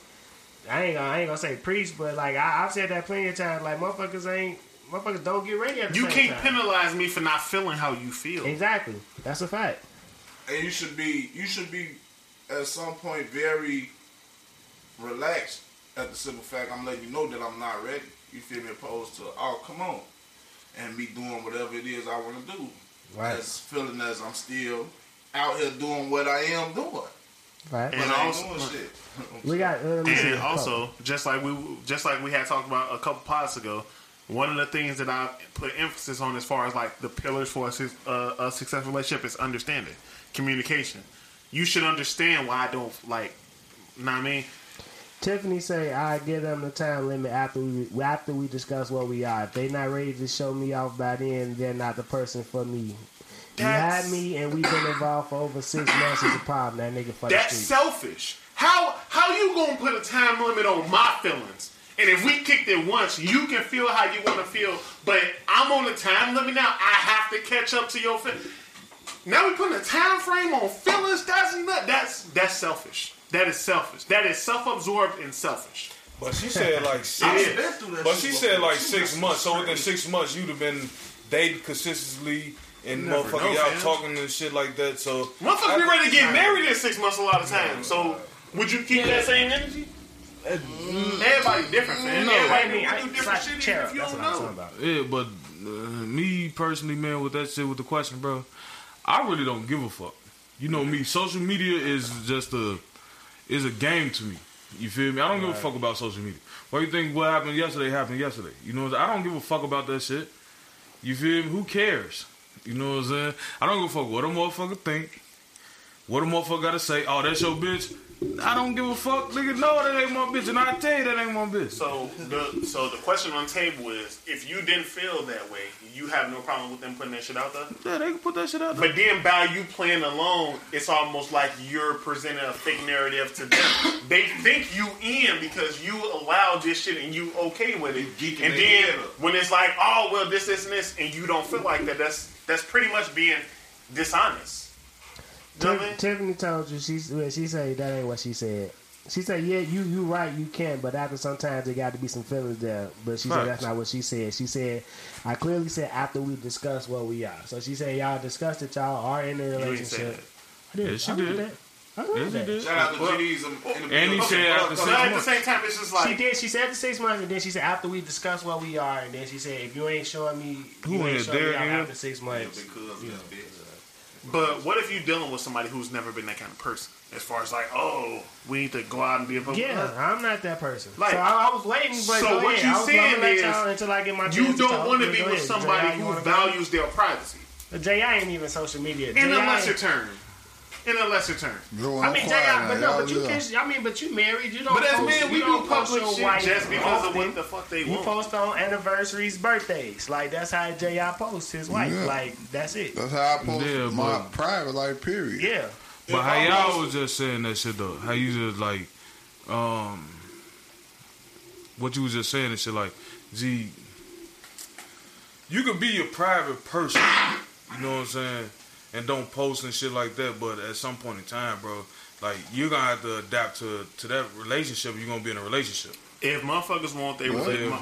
I ain't gonna say preach, but like I've said that plenty of times. Like motherfuckers don't get ready at the same time. You can't penalize me for not feeling how you feel. Exactly, that's a fact. And you should be at some point very relaxed at the simple fact I'm letting you know that I'm not ready. You feel me? Opposed to come on, and me doing whatever it is I want to do. Right. As feeling as I'm still out here doing what I am doing. Right. And also, we got. And also, just like we had talked about a couple pods ago, one of the things that I put emphasis on as far as like the pillars for a successful relationship is understanding, communication. You should understand why I don't like. You know what I mean? Tiffany say, I give them the time limit after we discuss what we are. If they not ready to show me off by then, they're not the person for me. That's, you had me and we've been involved for over 6 months is a problem. That nigga fucking that's street. Selfish. How you gonna put a time limit on my feelings? And if we kicked it once, you can feel how you want to feel, but I'm on the time limit now. I have to catch up to your feelings. Now we putting a time frame on feelings. That's selfish. That is selfish. That is self-absorbed and selfish. But she said like 6 months. But she said like 6 months. So within 6 months, you'd have been dating consistently and motherfucking y'all talking and shit like that. So motherfucker be ready to get married in 6 months a lot of times. So would you keep that same energy? Everybody different, man. No, everybody I do different shit even if you don't know. Yeah, but me personally, man, with that shit, with the question, bro, I really don't give a fuck. You know me. Social media is just a... It's a game to me. You feel me? I don't give a fuck about social media. Why you think what happened yesterday? You know what I'm saying? I don't give a fuck about that shit. You feel me? Who cares? You know what I'm saying? I don't give a fuck what a motherfucker think. What a motherfucker gotta say. Oh, that's your bitch. I don't give a fuck. Nigga, no, that ain't my bitch. And I tell you that ain't my bitch. So the question on the table is, if you didn't feel that way, you have no problem with them putting that shit out there? Yeah, they can put that shit out there. But then by you playing alone, it's almost like you're presenting a fake narrative to them. They think you in because you allowed this shit and you okay with it. And then when it's like, oh, well, this, and this, and you don't feel like that, that's pretty much being dishonest. Tiffany told you she said that ain't what she said. She said, yeah, you right, you can, but after sometimes there got to be some feelings there. But she said that's not what she said. She said, I clearly said after we discussed what we are. So she said y'all discussed it, y'all are in a relationship. She did. Shout out to GDs and he said after 6 months. At the same time, it's just like she did. She said after 6 months, and then she said after we discussed what we are, and then she said if you ain't showing me, you ain't showing me after 6 months. But what if you're dealing with somebody who's never been that kind of person? As far as like, oh, we need to go out and be a public. Yeah, I'm not that person. Like, so I was waiting, but so what ahead. You saying is until I get my you don't want to be with somebody who values their privacy. J.I. ain't even social media. In a lesser term. I mean, J.I., but no, but you can. I mean, but you married. You don't. But as men, we do public shit just because of what the fuck they want. You post on anniversaries, birthdays. Like that's how J.I. posts his wife. Yeah. Like that's it. That's how I post my private life. Period. Yeah. But how y'all was just saying that shit though? How you just like, what you was just saying and shit like, gee, you could be a private person. You know what I'm saying? And don't post and shit like that. But at some point in time, bro, like you're gonna have to adapt to that relationship. You're gonna be in a relationship. If motherfuckers want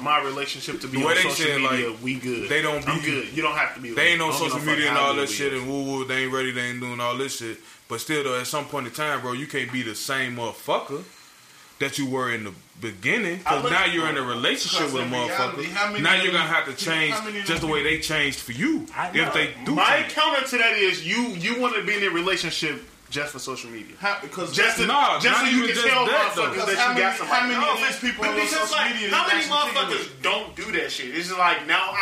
my relationship to be on social media, like, we good. They don't be I'm good. You don't have to be. They ain't on social media and all that shit and woo woo. They ain't ready. They ain't doing all this shit. But still, though, at some point in time, bro, you can't be the same motherfucker that you were in the beginning. Because now you're in a relationship with a motherfucker. Now you're going to have to change just the way they changed for you. If they do my change. Counter to that is you want to be in a relationship just for social media. Just so you can tell motherfuckers that you got somebody. How many of these people on social media? How many motherfuckers don't do that shit? It's just like, now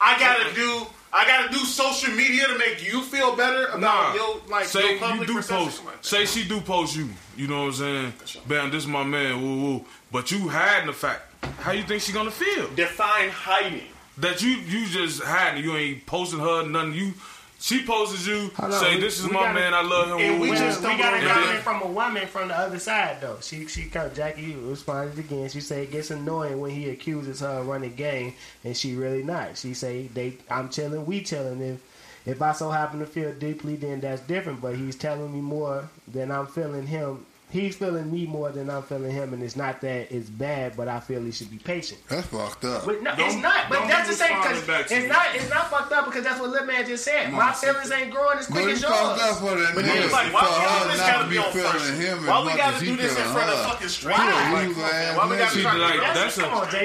I got to do... I gotta do social media to make you feel better about your like say your public you do post. Like say she do post you. You know what I'm saying? Sure. Bam, this is my man. Woo woo. But you hiding the fact. How you think she gonna feel? Define hiding. That you just hiding. You ain't posting her nothing. You. She poses you, say, this is my man, I love him. And we just don't got a comment from a woman from the other side, though. She Jackie responded again. She said, it gets annoying when he accuses her of running game, and she really not. She say, I'm chilling, we chilling. If I so happen to feel deeply, then that's different. But he's telling me more than I'm feeling him. He's feeling me more than I'm feeling him, and it's not that it's bad, but I feel he should be patient. That's fucked up. But no, it's not. But that's the same because it's not fucked up because that's what Lil Man just said. My feelings ain't growing as quick as yours. But then like, why we gotta be on first? Why we gotta do this in front of fucking strangers? Why we gotta try?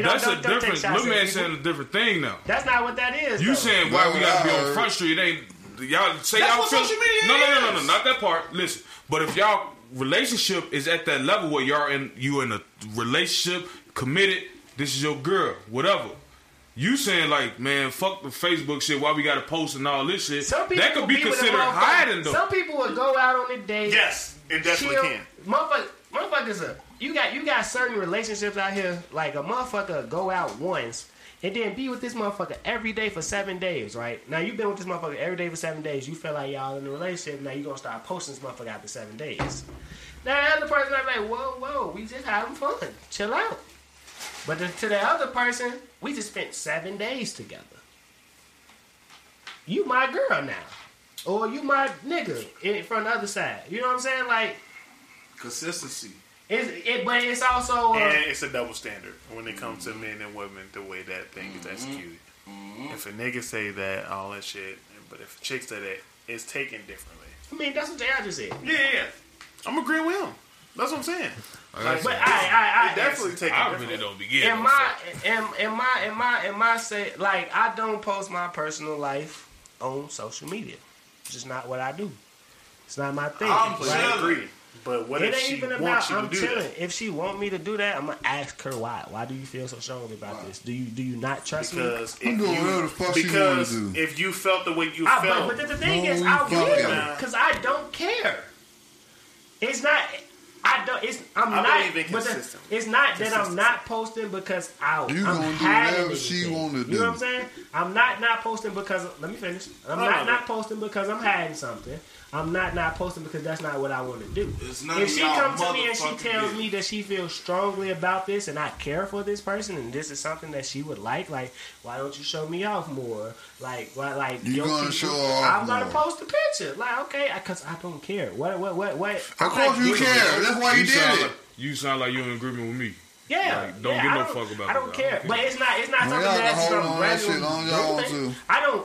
That's a different. Lil Man saying a different thing now. That's not what that is. You saying why we gotta be on front street? It ain't y'all say y'all feel. No, not that part. Listen, but if y'all. relationship is at that level where you in a relationship, committed, this is your girl, whatever. You saying like, man, fuck the Facebook shit, why we gotta post and all this shit. Some people that could be considered hiding though. Some people will go out on a date. Yes, it definitely chill. Can. Motherfuckers up. You got certain relationships out here, like a motherfucker go out once and then be with this motherfucker every day for 7 days, right? Now, you've been with this motherfucker every day for 7 days. You feel like y'all in a relationship. Now, you're going to start posting this motherfucker after 7 days. Now, the other person might be like, whoa, we just having fun. Chill out. But to the other person, we just spent 7 days together. You my girl now. Or you my nigga from the other side. You know what I'm saying? Like, consistency. But it's also... and it's a double standard when it comes to men and women, the way that thing is executed. Mm-hmm. If a nigga say that, all that shit, but if a chick say that, it's taken differently. I mean, that's what J.I. just said. Yeah. I'm agreeing with him. That's what I'm saying. Like, but I definitely take it. I really don't begin. I don't post my personal life on social media. It's just not what I do. It's not my thing. I agree. But what if she wants you to do that? If she want me to do that, I'm gonna ask her why. Why do you feel so strongly about this? Do you not trust me? Because if you felt the way you felt, but the thing is, I will, because I don't care. It's not. I don't. It's. I'm not. It's not that I'm not posting because I'm hiding anything. She want to do. You know what I'm saying? I'm not posting because. Let me finish. I'm not posting because I'm hiding something. I'm not posting because that's not what I want to do. If she comes to me and she tells me that she feels strongly about this and I care for this person and this is something that she would like, why don't you show me off more? Like you gonna show off? I'm gonna post a picture. Like, okay, because I don't care. What? Of course you care. That's why you did it. You sound like you're in agreement with me. Yeah, like, don't give no fuck about it. I don't care, but it's not something that's from gradual. I don't.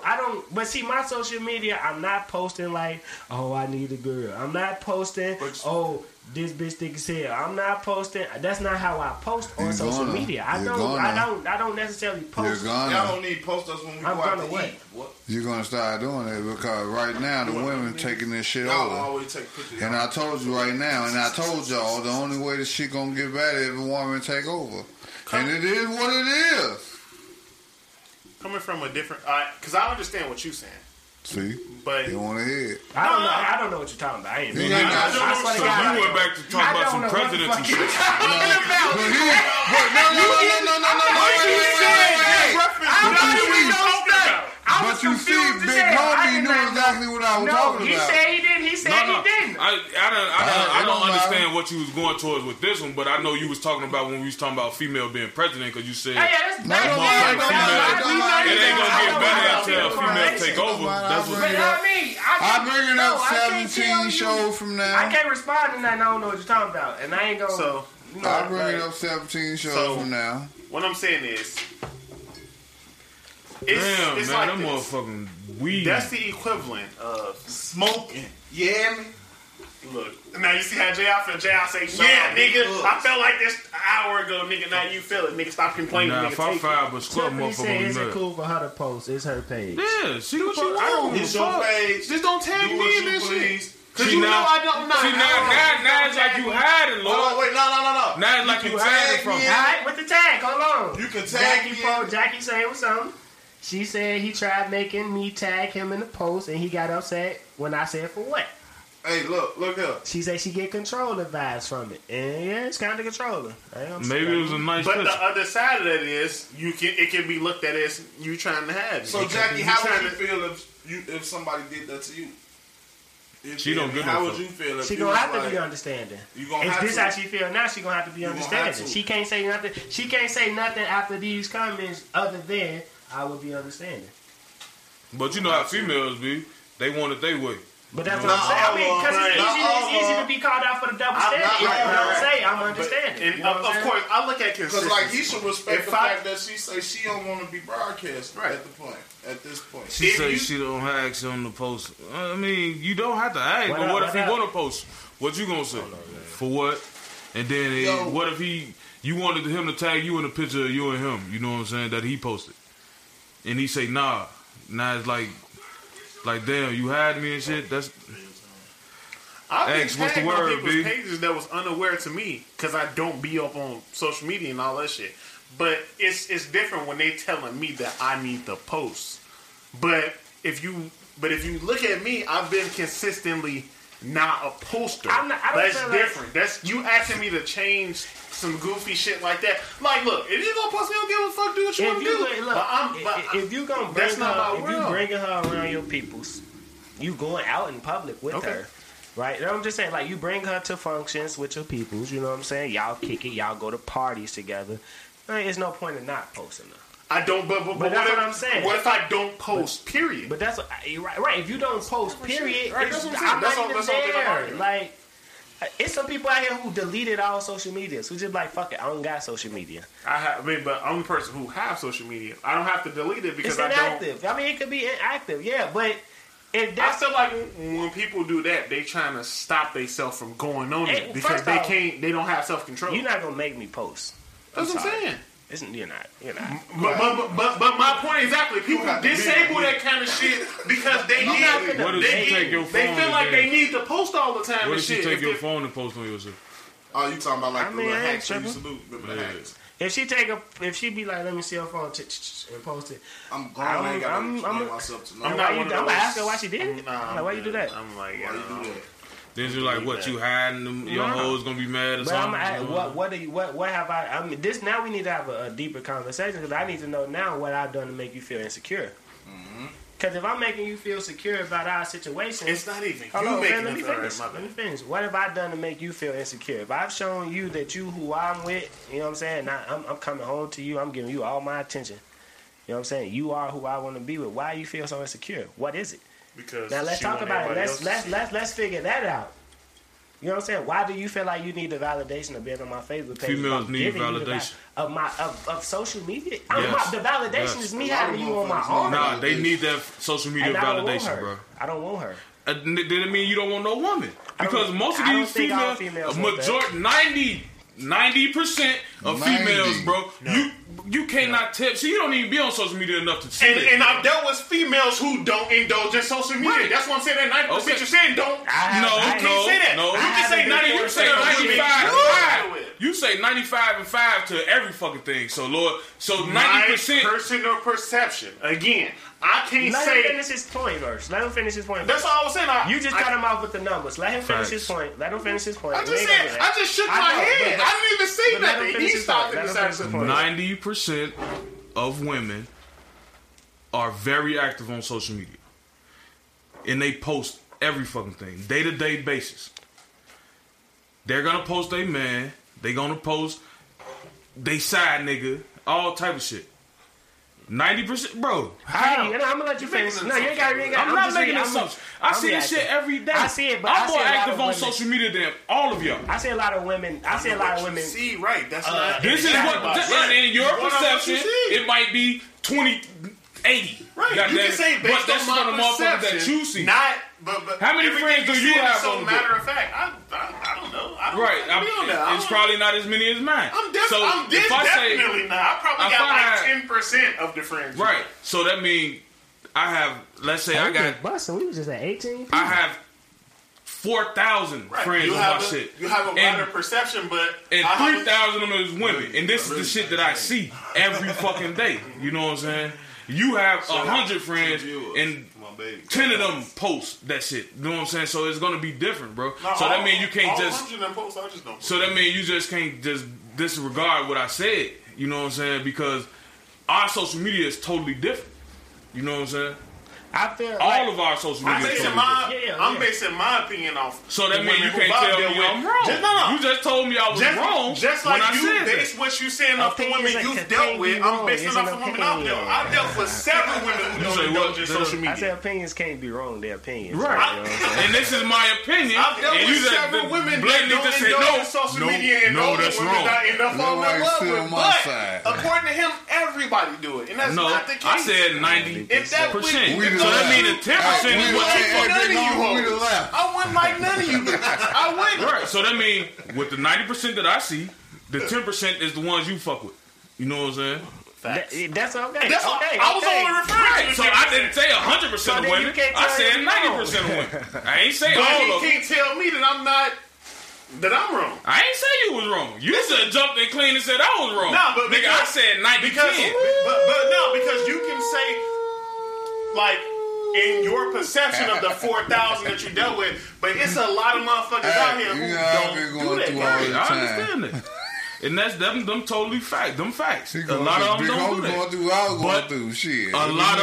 But see, my social media, I'm not posting like, oh, I need a girl. I'm not posting, oh, this bitch thick as hell. I'm not posting. That's not how I post on social media. I don't necessarily post. Y'all don't need post us when we go out to eat. What? You're gonna start doing it because right now the women taking this shit over. Always take pictures. And I told you right now, and I told y'all the only way this shit gonna get better is if a woman take over. And it is what it is. Coming from a different, because I understand what you're saying. See, but you want to hear? I don't know what you're talking about. I went back to talking about some presidency shit. No. But you see, Big Homie knew exactly what I was talking about. He said he didn't. I don't understand what you was going towards with this one, but I know you was talking about when we was talking about female being president because you said, it ain't going to get better until a female take over. That's what I bring it up 17 shows from now. I can't respond to nothing. I don't know what you're talking about. And I ain't going to. I bring it up 17 shows from now. What I'm saying is, It's man, like that motherfucking weed. That's the equivalent of smoking. Yeah, look. Now you see how J.I. feel. J.I. say, "Yeah, nigga, I felt like this an hour ago, nigga. Now you feel it, nigga. Stop complaining, nigga." Tiffany says it's cool for her to post. It's her page. Yeah, she do what you want. It's your page. Just don't tag me in this shit. Cause you know I don't know. See now it's like you hiding, Lord. Oh wait, no. Now it's like you hiding from. Hide with the tag. Hold on. You can tag me. Jackie saying what's up. She said he tried making me tag him in the post, and he got upset when I said for what? Hey, look here. She said she get controller vibes from it, and yeah, it's kind of controller. Maybe it was a nice. But the other side of that is it can be looked at as you trying to have it. So Jackie, how would you feel if somebody did that to you? Would you feel? She gonna have to be understanding. If this how she feel now, she gonna have to be understanding. She can't say nothing. She can't say nothing after these comments other than. I would be understanding. But you know how females be. They want it their way. But that's what I'm saying. I mean, because it's easy to be called out for the double standard. I'm understanding. And of course, I look at consistency. Because like he should respect the fact that she say she don't want to be broadcast right. At this point. She say she don't have action on the post. I mean, you don't have to act. But what if he want to post? What you going to say? For what? And then what if you wanted him to tag you in a picture of you and him? You know what I'm saying? That he posted. And he say, nah. Now it's like damn, you had me and shit. That's I've been tagged on people's pages that was unaware to me because I don't be up on social media and all that shit. But it's different when they telling me that I need to post. But if you look at me, I've been consistently not a poster. That's different. That's you asking me to change some goofy shit like that. Like, look, if you gonna post me, I don't give a fuck. Do what you want to do. If you bringing her around your peoples, you going out in public with her. Right, and I'm just saying, like, you bring her to functions with your peoples, you know what I'm saying? Y'all kick it, y'all go to parties together. There's no point in not posting her. I don't, but that's what I'm saying. What if I don't post, period? But that's what, right, if you don't post, period, right, I'm not even there. Like, it's some people out here who deleted all social media, who just like, fuck it, I don't got social media. But I'm the person who have social media. I don't have to delete it because I don't. It's inactive. I mean, it could be inactive, yeah, but... I feel like when people do that, they trying to stop themselves from going on it because they can't. They don't have self control. You're not gonna make me post. That's what I'm saying. You're not. But my point exactly. People disable that kind of shit because they feel like they need to post all the time. What if you take your phone and post on yourself? Oh, you talking about like the little hacks you salute? Remember the hacks? If she be like, let me see her phone and post it. I'm going. I ain't got to explain myself to know. I'm asking why she did it. Nah, like, why you do that? I'm like, why you do that? Then you're like, what? You hiding them? Your hoes gonna be mad or something? What have I? I mean, this now we need to have a deeper conversation because I need to know now what I've done to make you feel insecure. Because if I'm making you feel secure about our situation, it's not even you making me finish. Let me finish. What have I done to make you feel insecure? If I've shown you that you who I'm with, you know what I'm saying? Now, I'm coming home to you. I'm giving you all my attention. You know what I'm saying? You are who I want to be with. Why do you feel so insecure? What is it? Because now let's talk about it. Let's figure that out. You know what I'm saying? Why do you feel like you need the validation of being on my Facebook page? Females need validation of social media. The validation is me having you on my own. Nah, they need that social media validation, bro. I don't want her. That mean you don't want no woman because most of these females, majority 90% of females, bro. No. You cannot tip. So you don't even be on social media enough to see it. And I've dealt with females who don't indulge in social media. Right. That's what I'm saying. That 90% you're saying don't. No, you can say 90. You say 95. You say 95 and 5 to every fucking thing. So Lord, so 90% personal perception. Again, I can't say. Let him finish his point first. That's all I was saying. You just cut him off with the numbers. Let him finish his point. I just shook my head. I didn't even see nothing. He stopped at this point. 90% of women are very active on social media, and they post every fucking thing, day to day basis. They're gonna post their man. They gonna post they side nigga, all type of shit. 90%, bro. I'm gonna let you finish. No, you ain't got it. I'm not making assumptions. I see this shit every day. I see it, but I'm more active on social media than all of y'all. I see a lot of women. See, right? That's not. This is what in your perception, it might be 20-80. Right? You can say based on the motherfucker that you see. Not. But how many friends do you have? So matter of fact, I don't know. I don't know that. It's probably not as many as mine. I'm definitely not. I probably got like 10% of the friends. Right. So that means I have. Let's say I got. Busting. We was just at 18. I have 4,000 friends on my shit. You have a wider perception, but and 3,000 of them is women. And this is the shit that I see every fucking day. You know what I'm saying? You have 100 friends and 10 of them post that shit. You know what I'm saying? So it's gonna be different, bro. So that means you can't just. So that means you just can't just disregard what I said. You know what I'm saying? Because our social media is totally different. You know what I'm saying? I feel all of our social media. I'm basing my opinion off. So that means you can't tell me I'm wrong. You just told me I was wrong. Just like you based what you saying off the women you've dealt with, I'm basing off the women I've dealt with. I've dealt with several women who don't indulge in social media. I said opinions can't be wrong. They're opinions, right? And this is my opinion. I've dealt with several women that don't indulge in social media, and no, that's wrong. But according to him, everybody do it, and that's not the case. I said 90%. So that means the 10% is what you fuck with. I wouldn't like none of you. I wouldn't. Right. So that means with the 90% that I see, the 10% is the ones you fuck with. You know what I'm saying? Facts. That's okay. That's okay. I was only referring to the so I didn't say 100% of women. I said 90% of women. I ain't saying all of them. You can't tell me that I'm not. That I'm wrong. I ain't say you was wrong. You said jumped and clean and said I was wrong. No, but because, nigga, I said 90%. But no, because you can say like in your perception of the 4,000 that you dealt with, but it's a lot of motherfuckers out here who don't do that. I understand that. And that's them totally facts. Them facts. A lot of them don't do that. A lot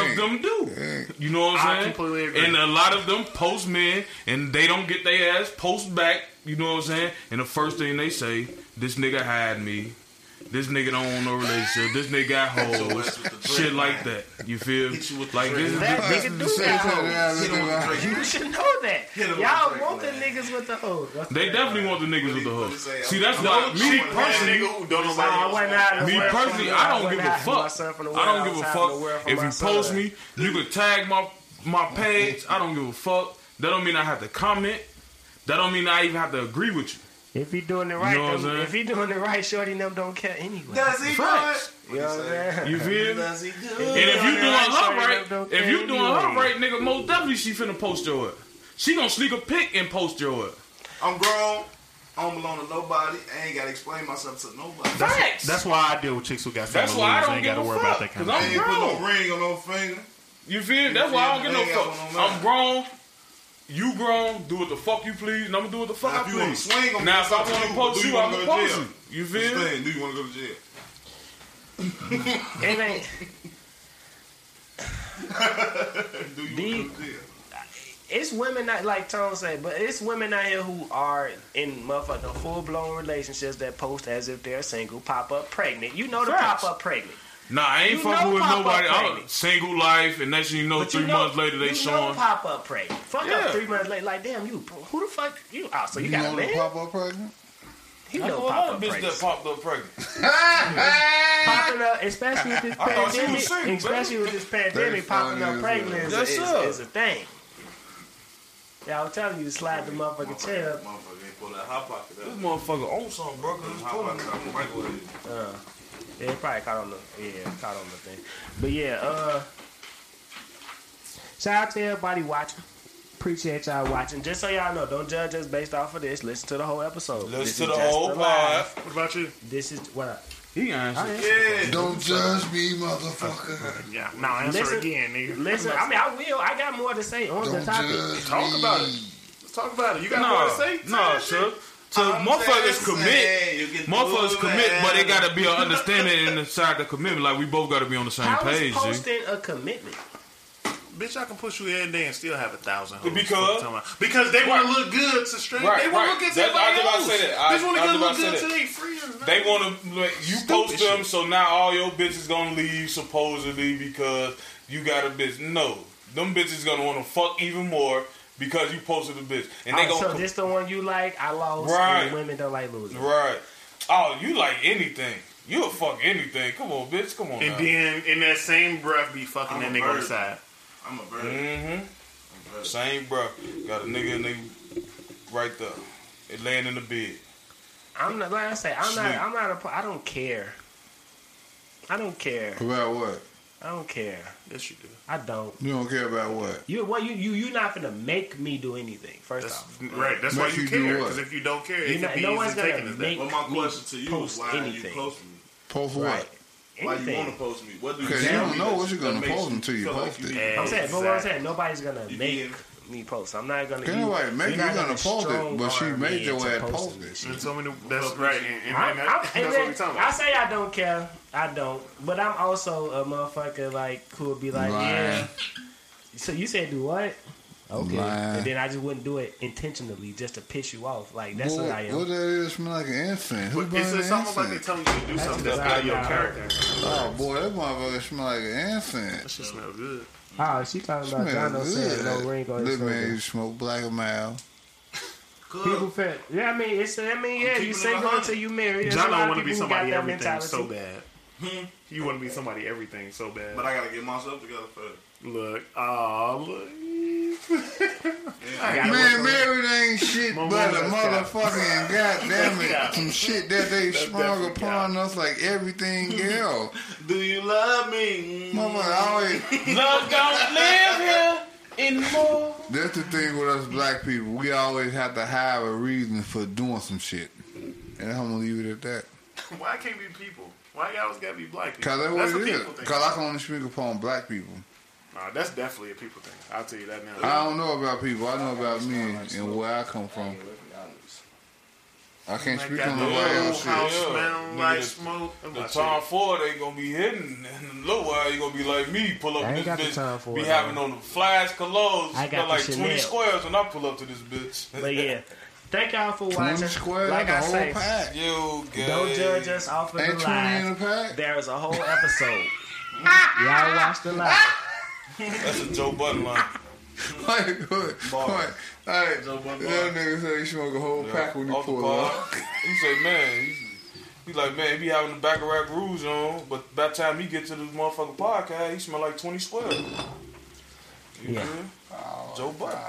of them do. You know what I'm saying? I completely agree. And a lot of them post men and they don't get their ass post back. You know what I'm saying? And the first thing they say, this nigga had me. This nigga don't want no relationship. This nigga got hoes. Shit like that. You feel me? Like this nigga do that hoes. You should know that. Y'all want the niggas with the hoes. They definitely want the niggas with the hoes. See, that's why me personally, I don't give a fuck. I don't give a fuck if you post me. You can tag my page. I don't give a fuck. That don't mean I have to comment. That don't mean I even have to agree with you. If he doing it right, you know them, if he doing it right, shorty them don't care anyway. Does he do it? You know what I'm saying? You feel me? And if you doing her right, if you doing her right, nigga, most definitely she finna post your up. She gonna sneak a pic and post your up. I'm grown. I don't belong to nobody. I ain't gotta explain myself to nobody. That's why I deal with chicks who got family. That's why I ain't gotta worry about that kind of thing. I ain't put no ring on no finger. You feel me? That's why I don't get no fuck. I'm grown. You grown, do what the fuck you please, and I'm gonna do what the fuck I please. Now, if I want to post you, I'm gonna post you. You feel me? Do you want to go to jail? It ain't. Do you want to go to jail? It's women that, like Tom said, but it's women out here who are in motherfucking full blown relationships that post as if they're single, pop up pregnant. You know the pop up pregnant. Nah, I ain't fucking with nobody. I'm single life, and next thing you know, but 3 months later they showing. You pop up pregnant. Fuck up 3 months later, like damn you. Who the fuck you? Oh, so you got a man? Pop up pregnant. He know pop up pregnant. Bitch that popped up pregnant. Popping up, especially with this pandemic. Sick, especially with this pandemic, popping up pregnant is a thing. Yeah, I was telling you to slide the motherfucking chair up. This motherfucker owns something, bro. Yeah, it probably caught on the thing. But yeah, shout out to everybody watching. Appreciate y'all watching. Just so y'all know, don't judge us based off of this. Listen to the whole episode. Listen to the whole pod. What about you? This is what I... He answered. Yeah. Don't judge me, motherfucker. Yeah. No, answer again, nigga. Listen, I mean, I will. I got more to say on the topic. Talk about it. Let's talk about it. You got more to say? No, sure. So motherfuckers commit, but it gotta be an understanding inside the commitment. Like we both gotta be on the same page. How is posting a commitment? Bitch, I can push you every day and still have 1,000 hoes. Because they want to look good to strangers. They want to look good to everybody else. Bitch want to look good to their friends. They want to you post them, so now all your bitches gonna leave supposedly because you got a bitch. No, them bitches gonna want to fuck even more. Because you posted a bitch, and they so this the one you like? I lost. Right. And women don't like losing. Right. Oh, you like anything? You'll fuck anything. Come on, bitch. Come on. And now. Then in that same breath, be fucking that nigga on the side. I'm a bird. Mm-hmm. Same breath. Got a nigga and they right there. It laying in the bed. I'm not. Like I say, I don't care. I don't care about what. I don't care. Yes, you do. I don't. You don't care about what? You're not gonna make me do anything. First off, right? That's why you care. Because if you don't care, it can be easy taking this thing. Well, my question to you is, why are you posting me? Post for what? Why do you want to post me? What do you? Because you don't know what you're gonna post until you post it. I'm saying, but what I'm saying, nobody's gonna make me post. I'm not gonna. Anyway, maybe you're gonna post it, but she made your ass post it. That's right. I say I don't care. I don't, but I'm also a motherfucker like who'll be like, yeah. So you said do what? Okay, and then I just wouldn't do it intentionally just to piss you off. Like that's what I am. What that is smell like an infant? It's almost like they telling you to do something that's not your character. Oh boy, that motherfucker smell like an infant. That shit smell good. Oh, she talking about John O'Sane, no ring on his finger. That man smoke black and mild. People fat. Yeah, I mean, you single until you married. John don't want to be somebody everything so bad. You want to be somebody everything so bad. But I gotta get myself together first. Look, look. Man, married ain't shit. But the motherfucking goddamn it, some shit that they sprung upon us like everything else. Do you love me? Motherfucker always love don't live here anymore. That's the thing with us black people. We always have to have a reason for doing some shit. And I'm gonna leave it at that. Why can't we be people? Why y'all always gotta be black people? Cause that's what it is. Cause I can only speak upon black people. Nah, that's definitely a people thing. I'll tell you that now. I don't know about people. I know about me and where I come from. I can't speak on the way out shit. Smelling like smoke. The time four, they gonna be hidden. In the low while you gonna be like me. Pull up to this bitch. Be having on the flash colognes. I got like 20 squares when I pull up to this bitch. But yeah. Thank y'all for watching. Like I say, don't judge us off of the live. There is a whole episode. Y'all watch the live. That's a Joe Budden line. Like, good. Alright, that nigga said he smoke a whole pack when he pull up. He said, man, he's like, man, he be having the back of rack rules on, but by the time he get to this motherfucking podcast, he smell like 20 squares. Yeah. Oh, Joe Budden.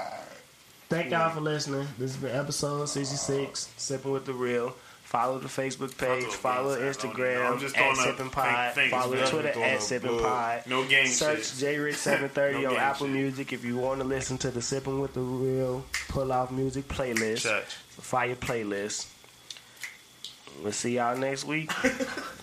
Thank y'all for listening. This has been episode 66, Sipping with the Real. Follow the Facebook page. Follow Instagram at Sippin' Pod. Follow Twitter at Sippin' Pod. No game. Search JRick730 on Apple Music if you want to listen to the Sippin' with the Real Pull Off Music playlist. Fire playlist. We'll see y'all next week.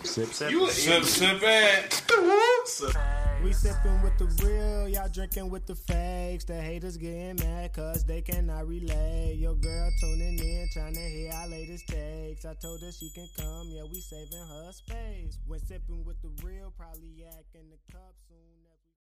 Sip, sip, sip, sip, sip. We sippin' with the real, y'all drinkin' with the fakes. The haters gettin' mad cause they cannot relate. Your girl tuning in, tryna hear our latest takes. I told her she can come, yeah, we saving her space. When sippin' with the real, probably yak in the cup soon.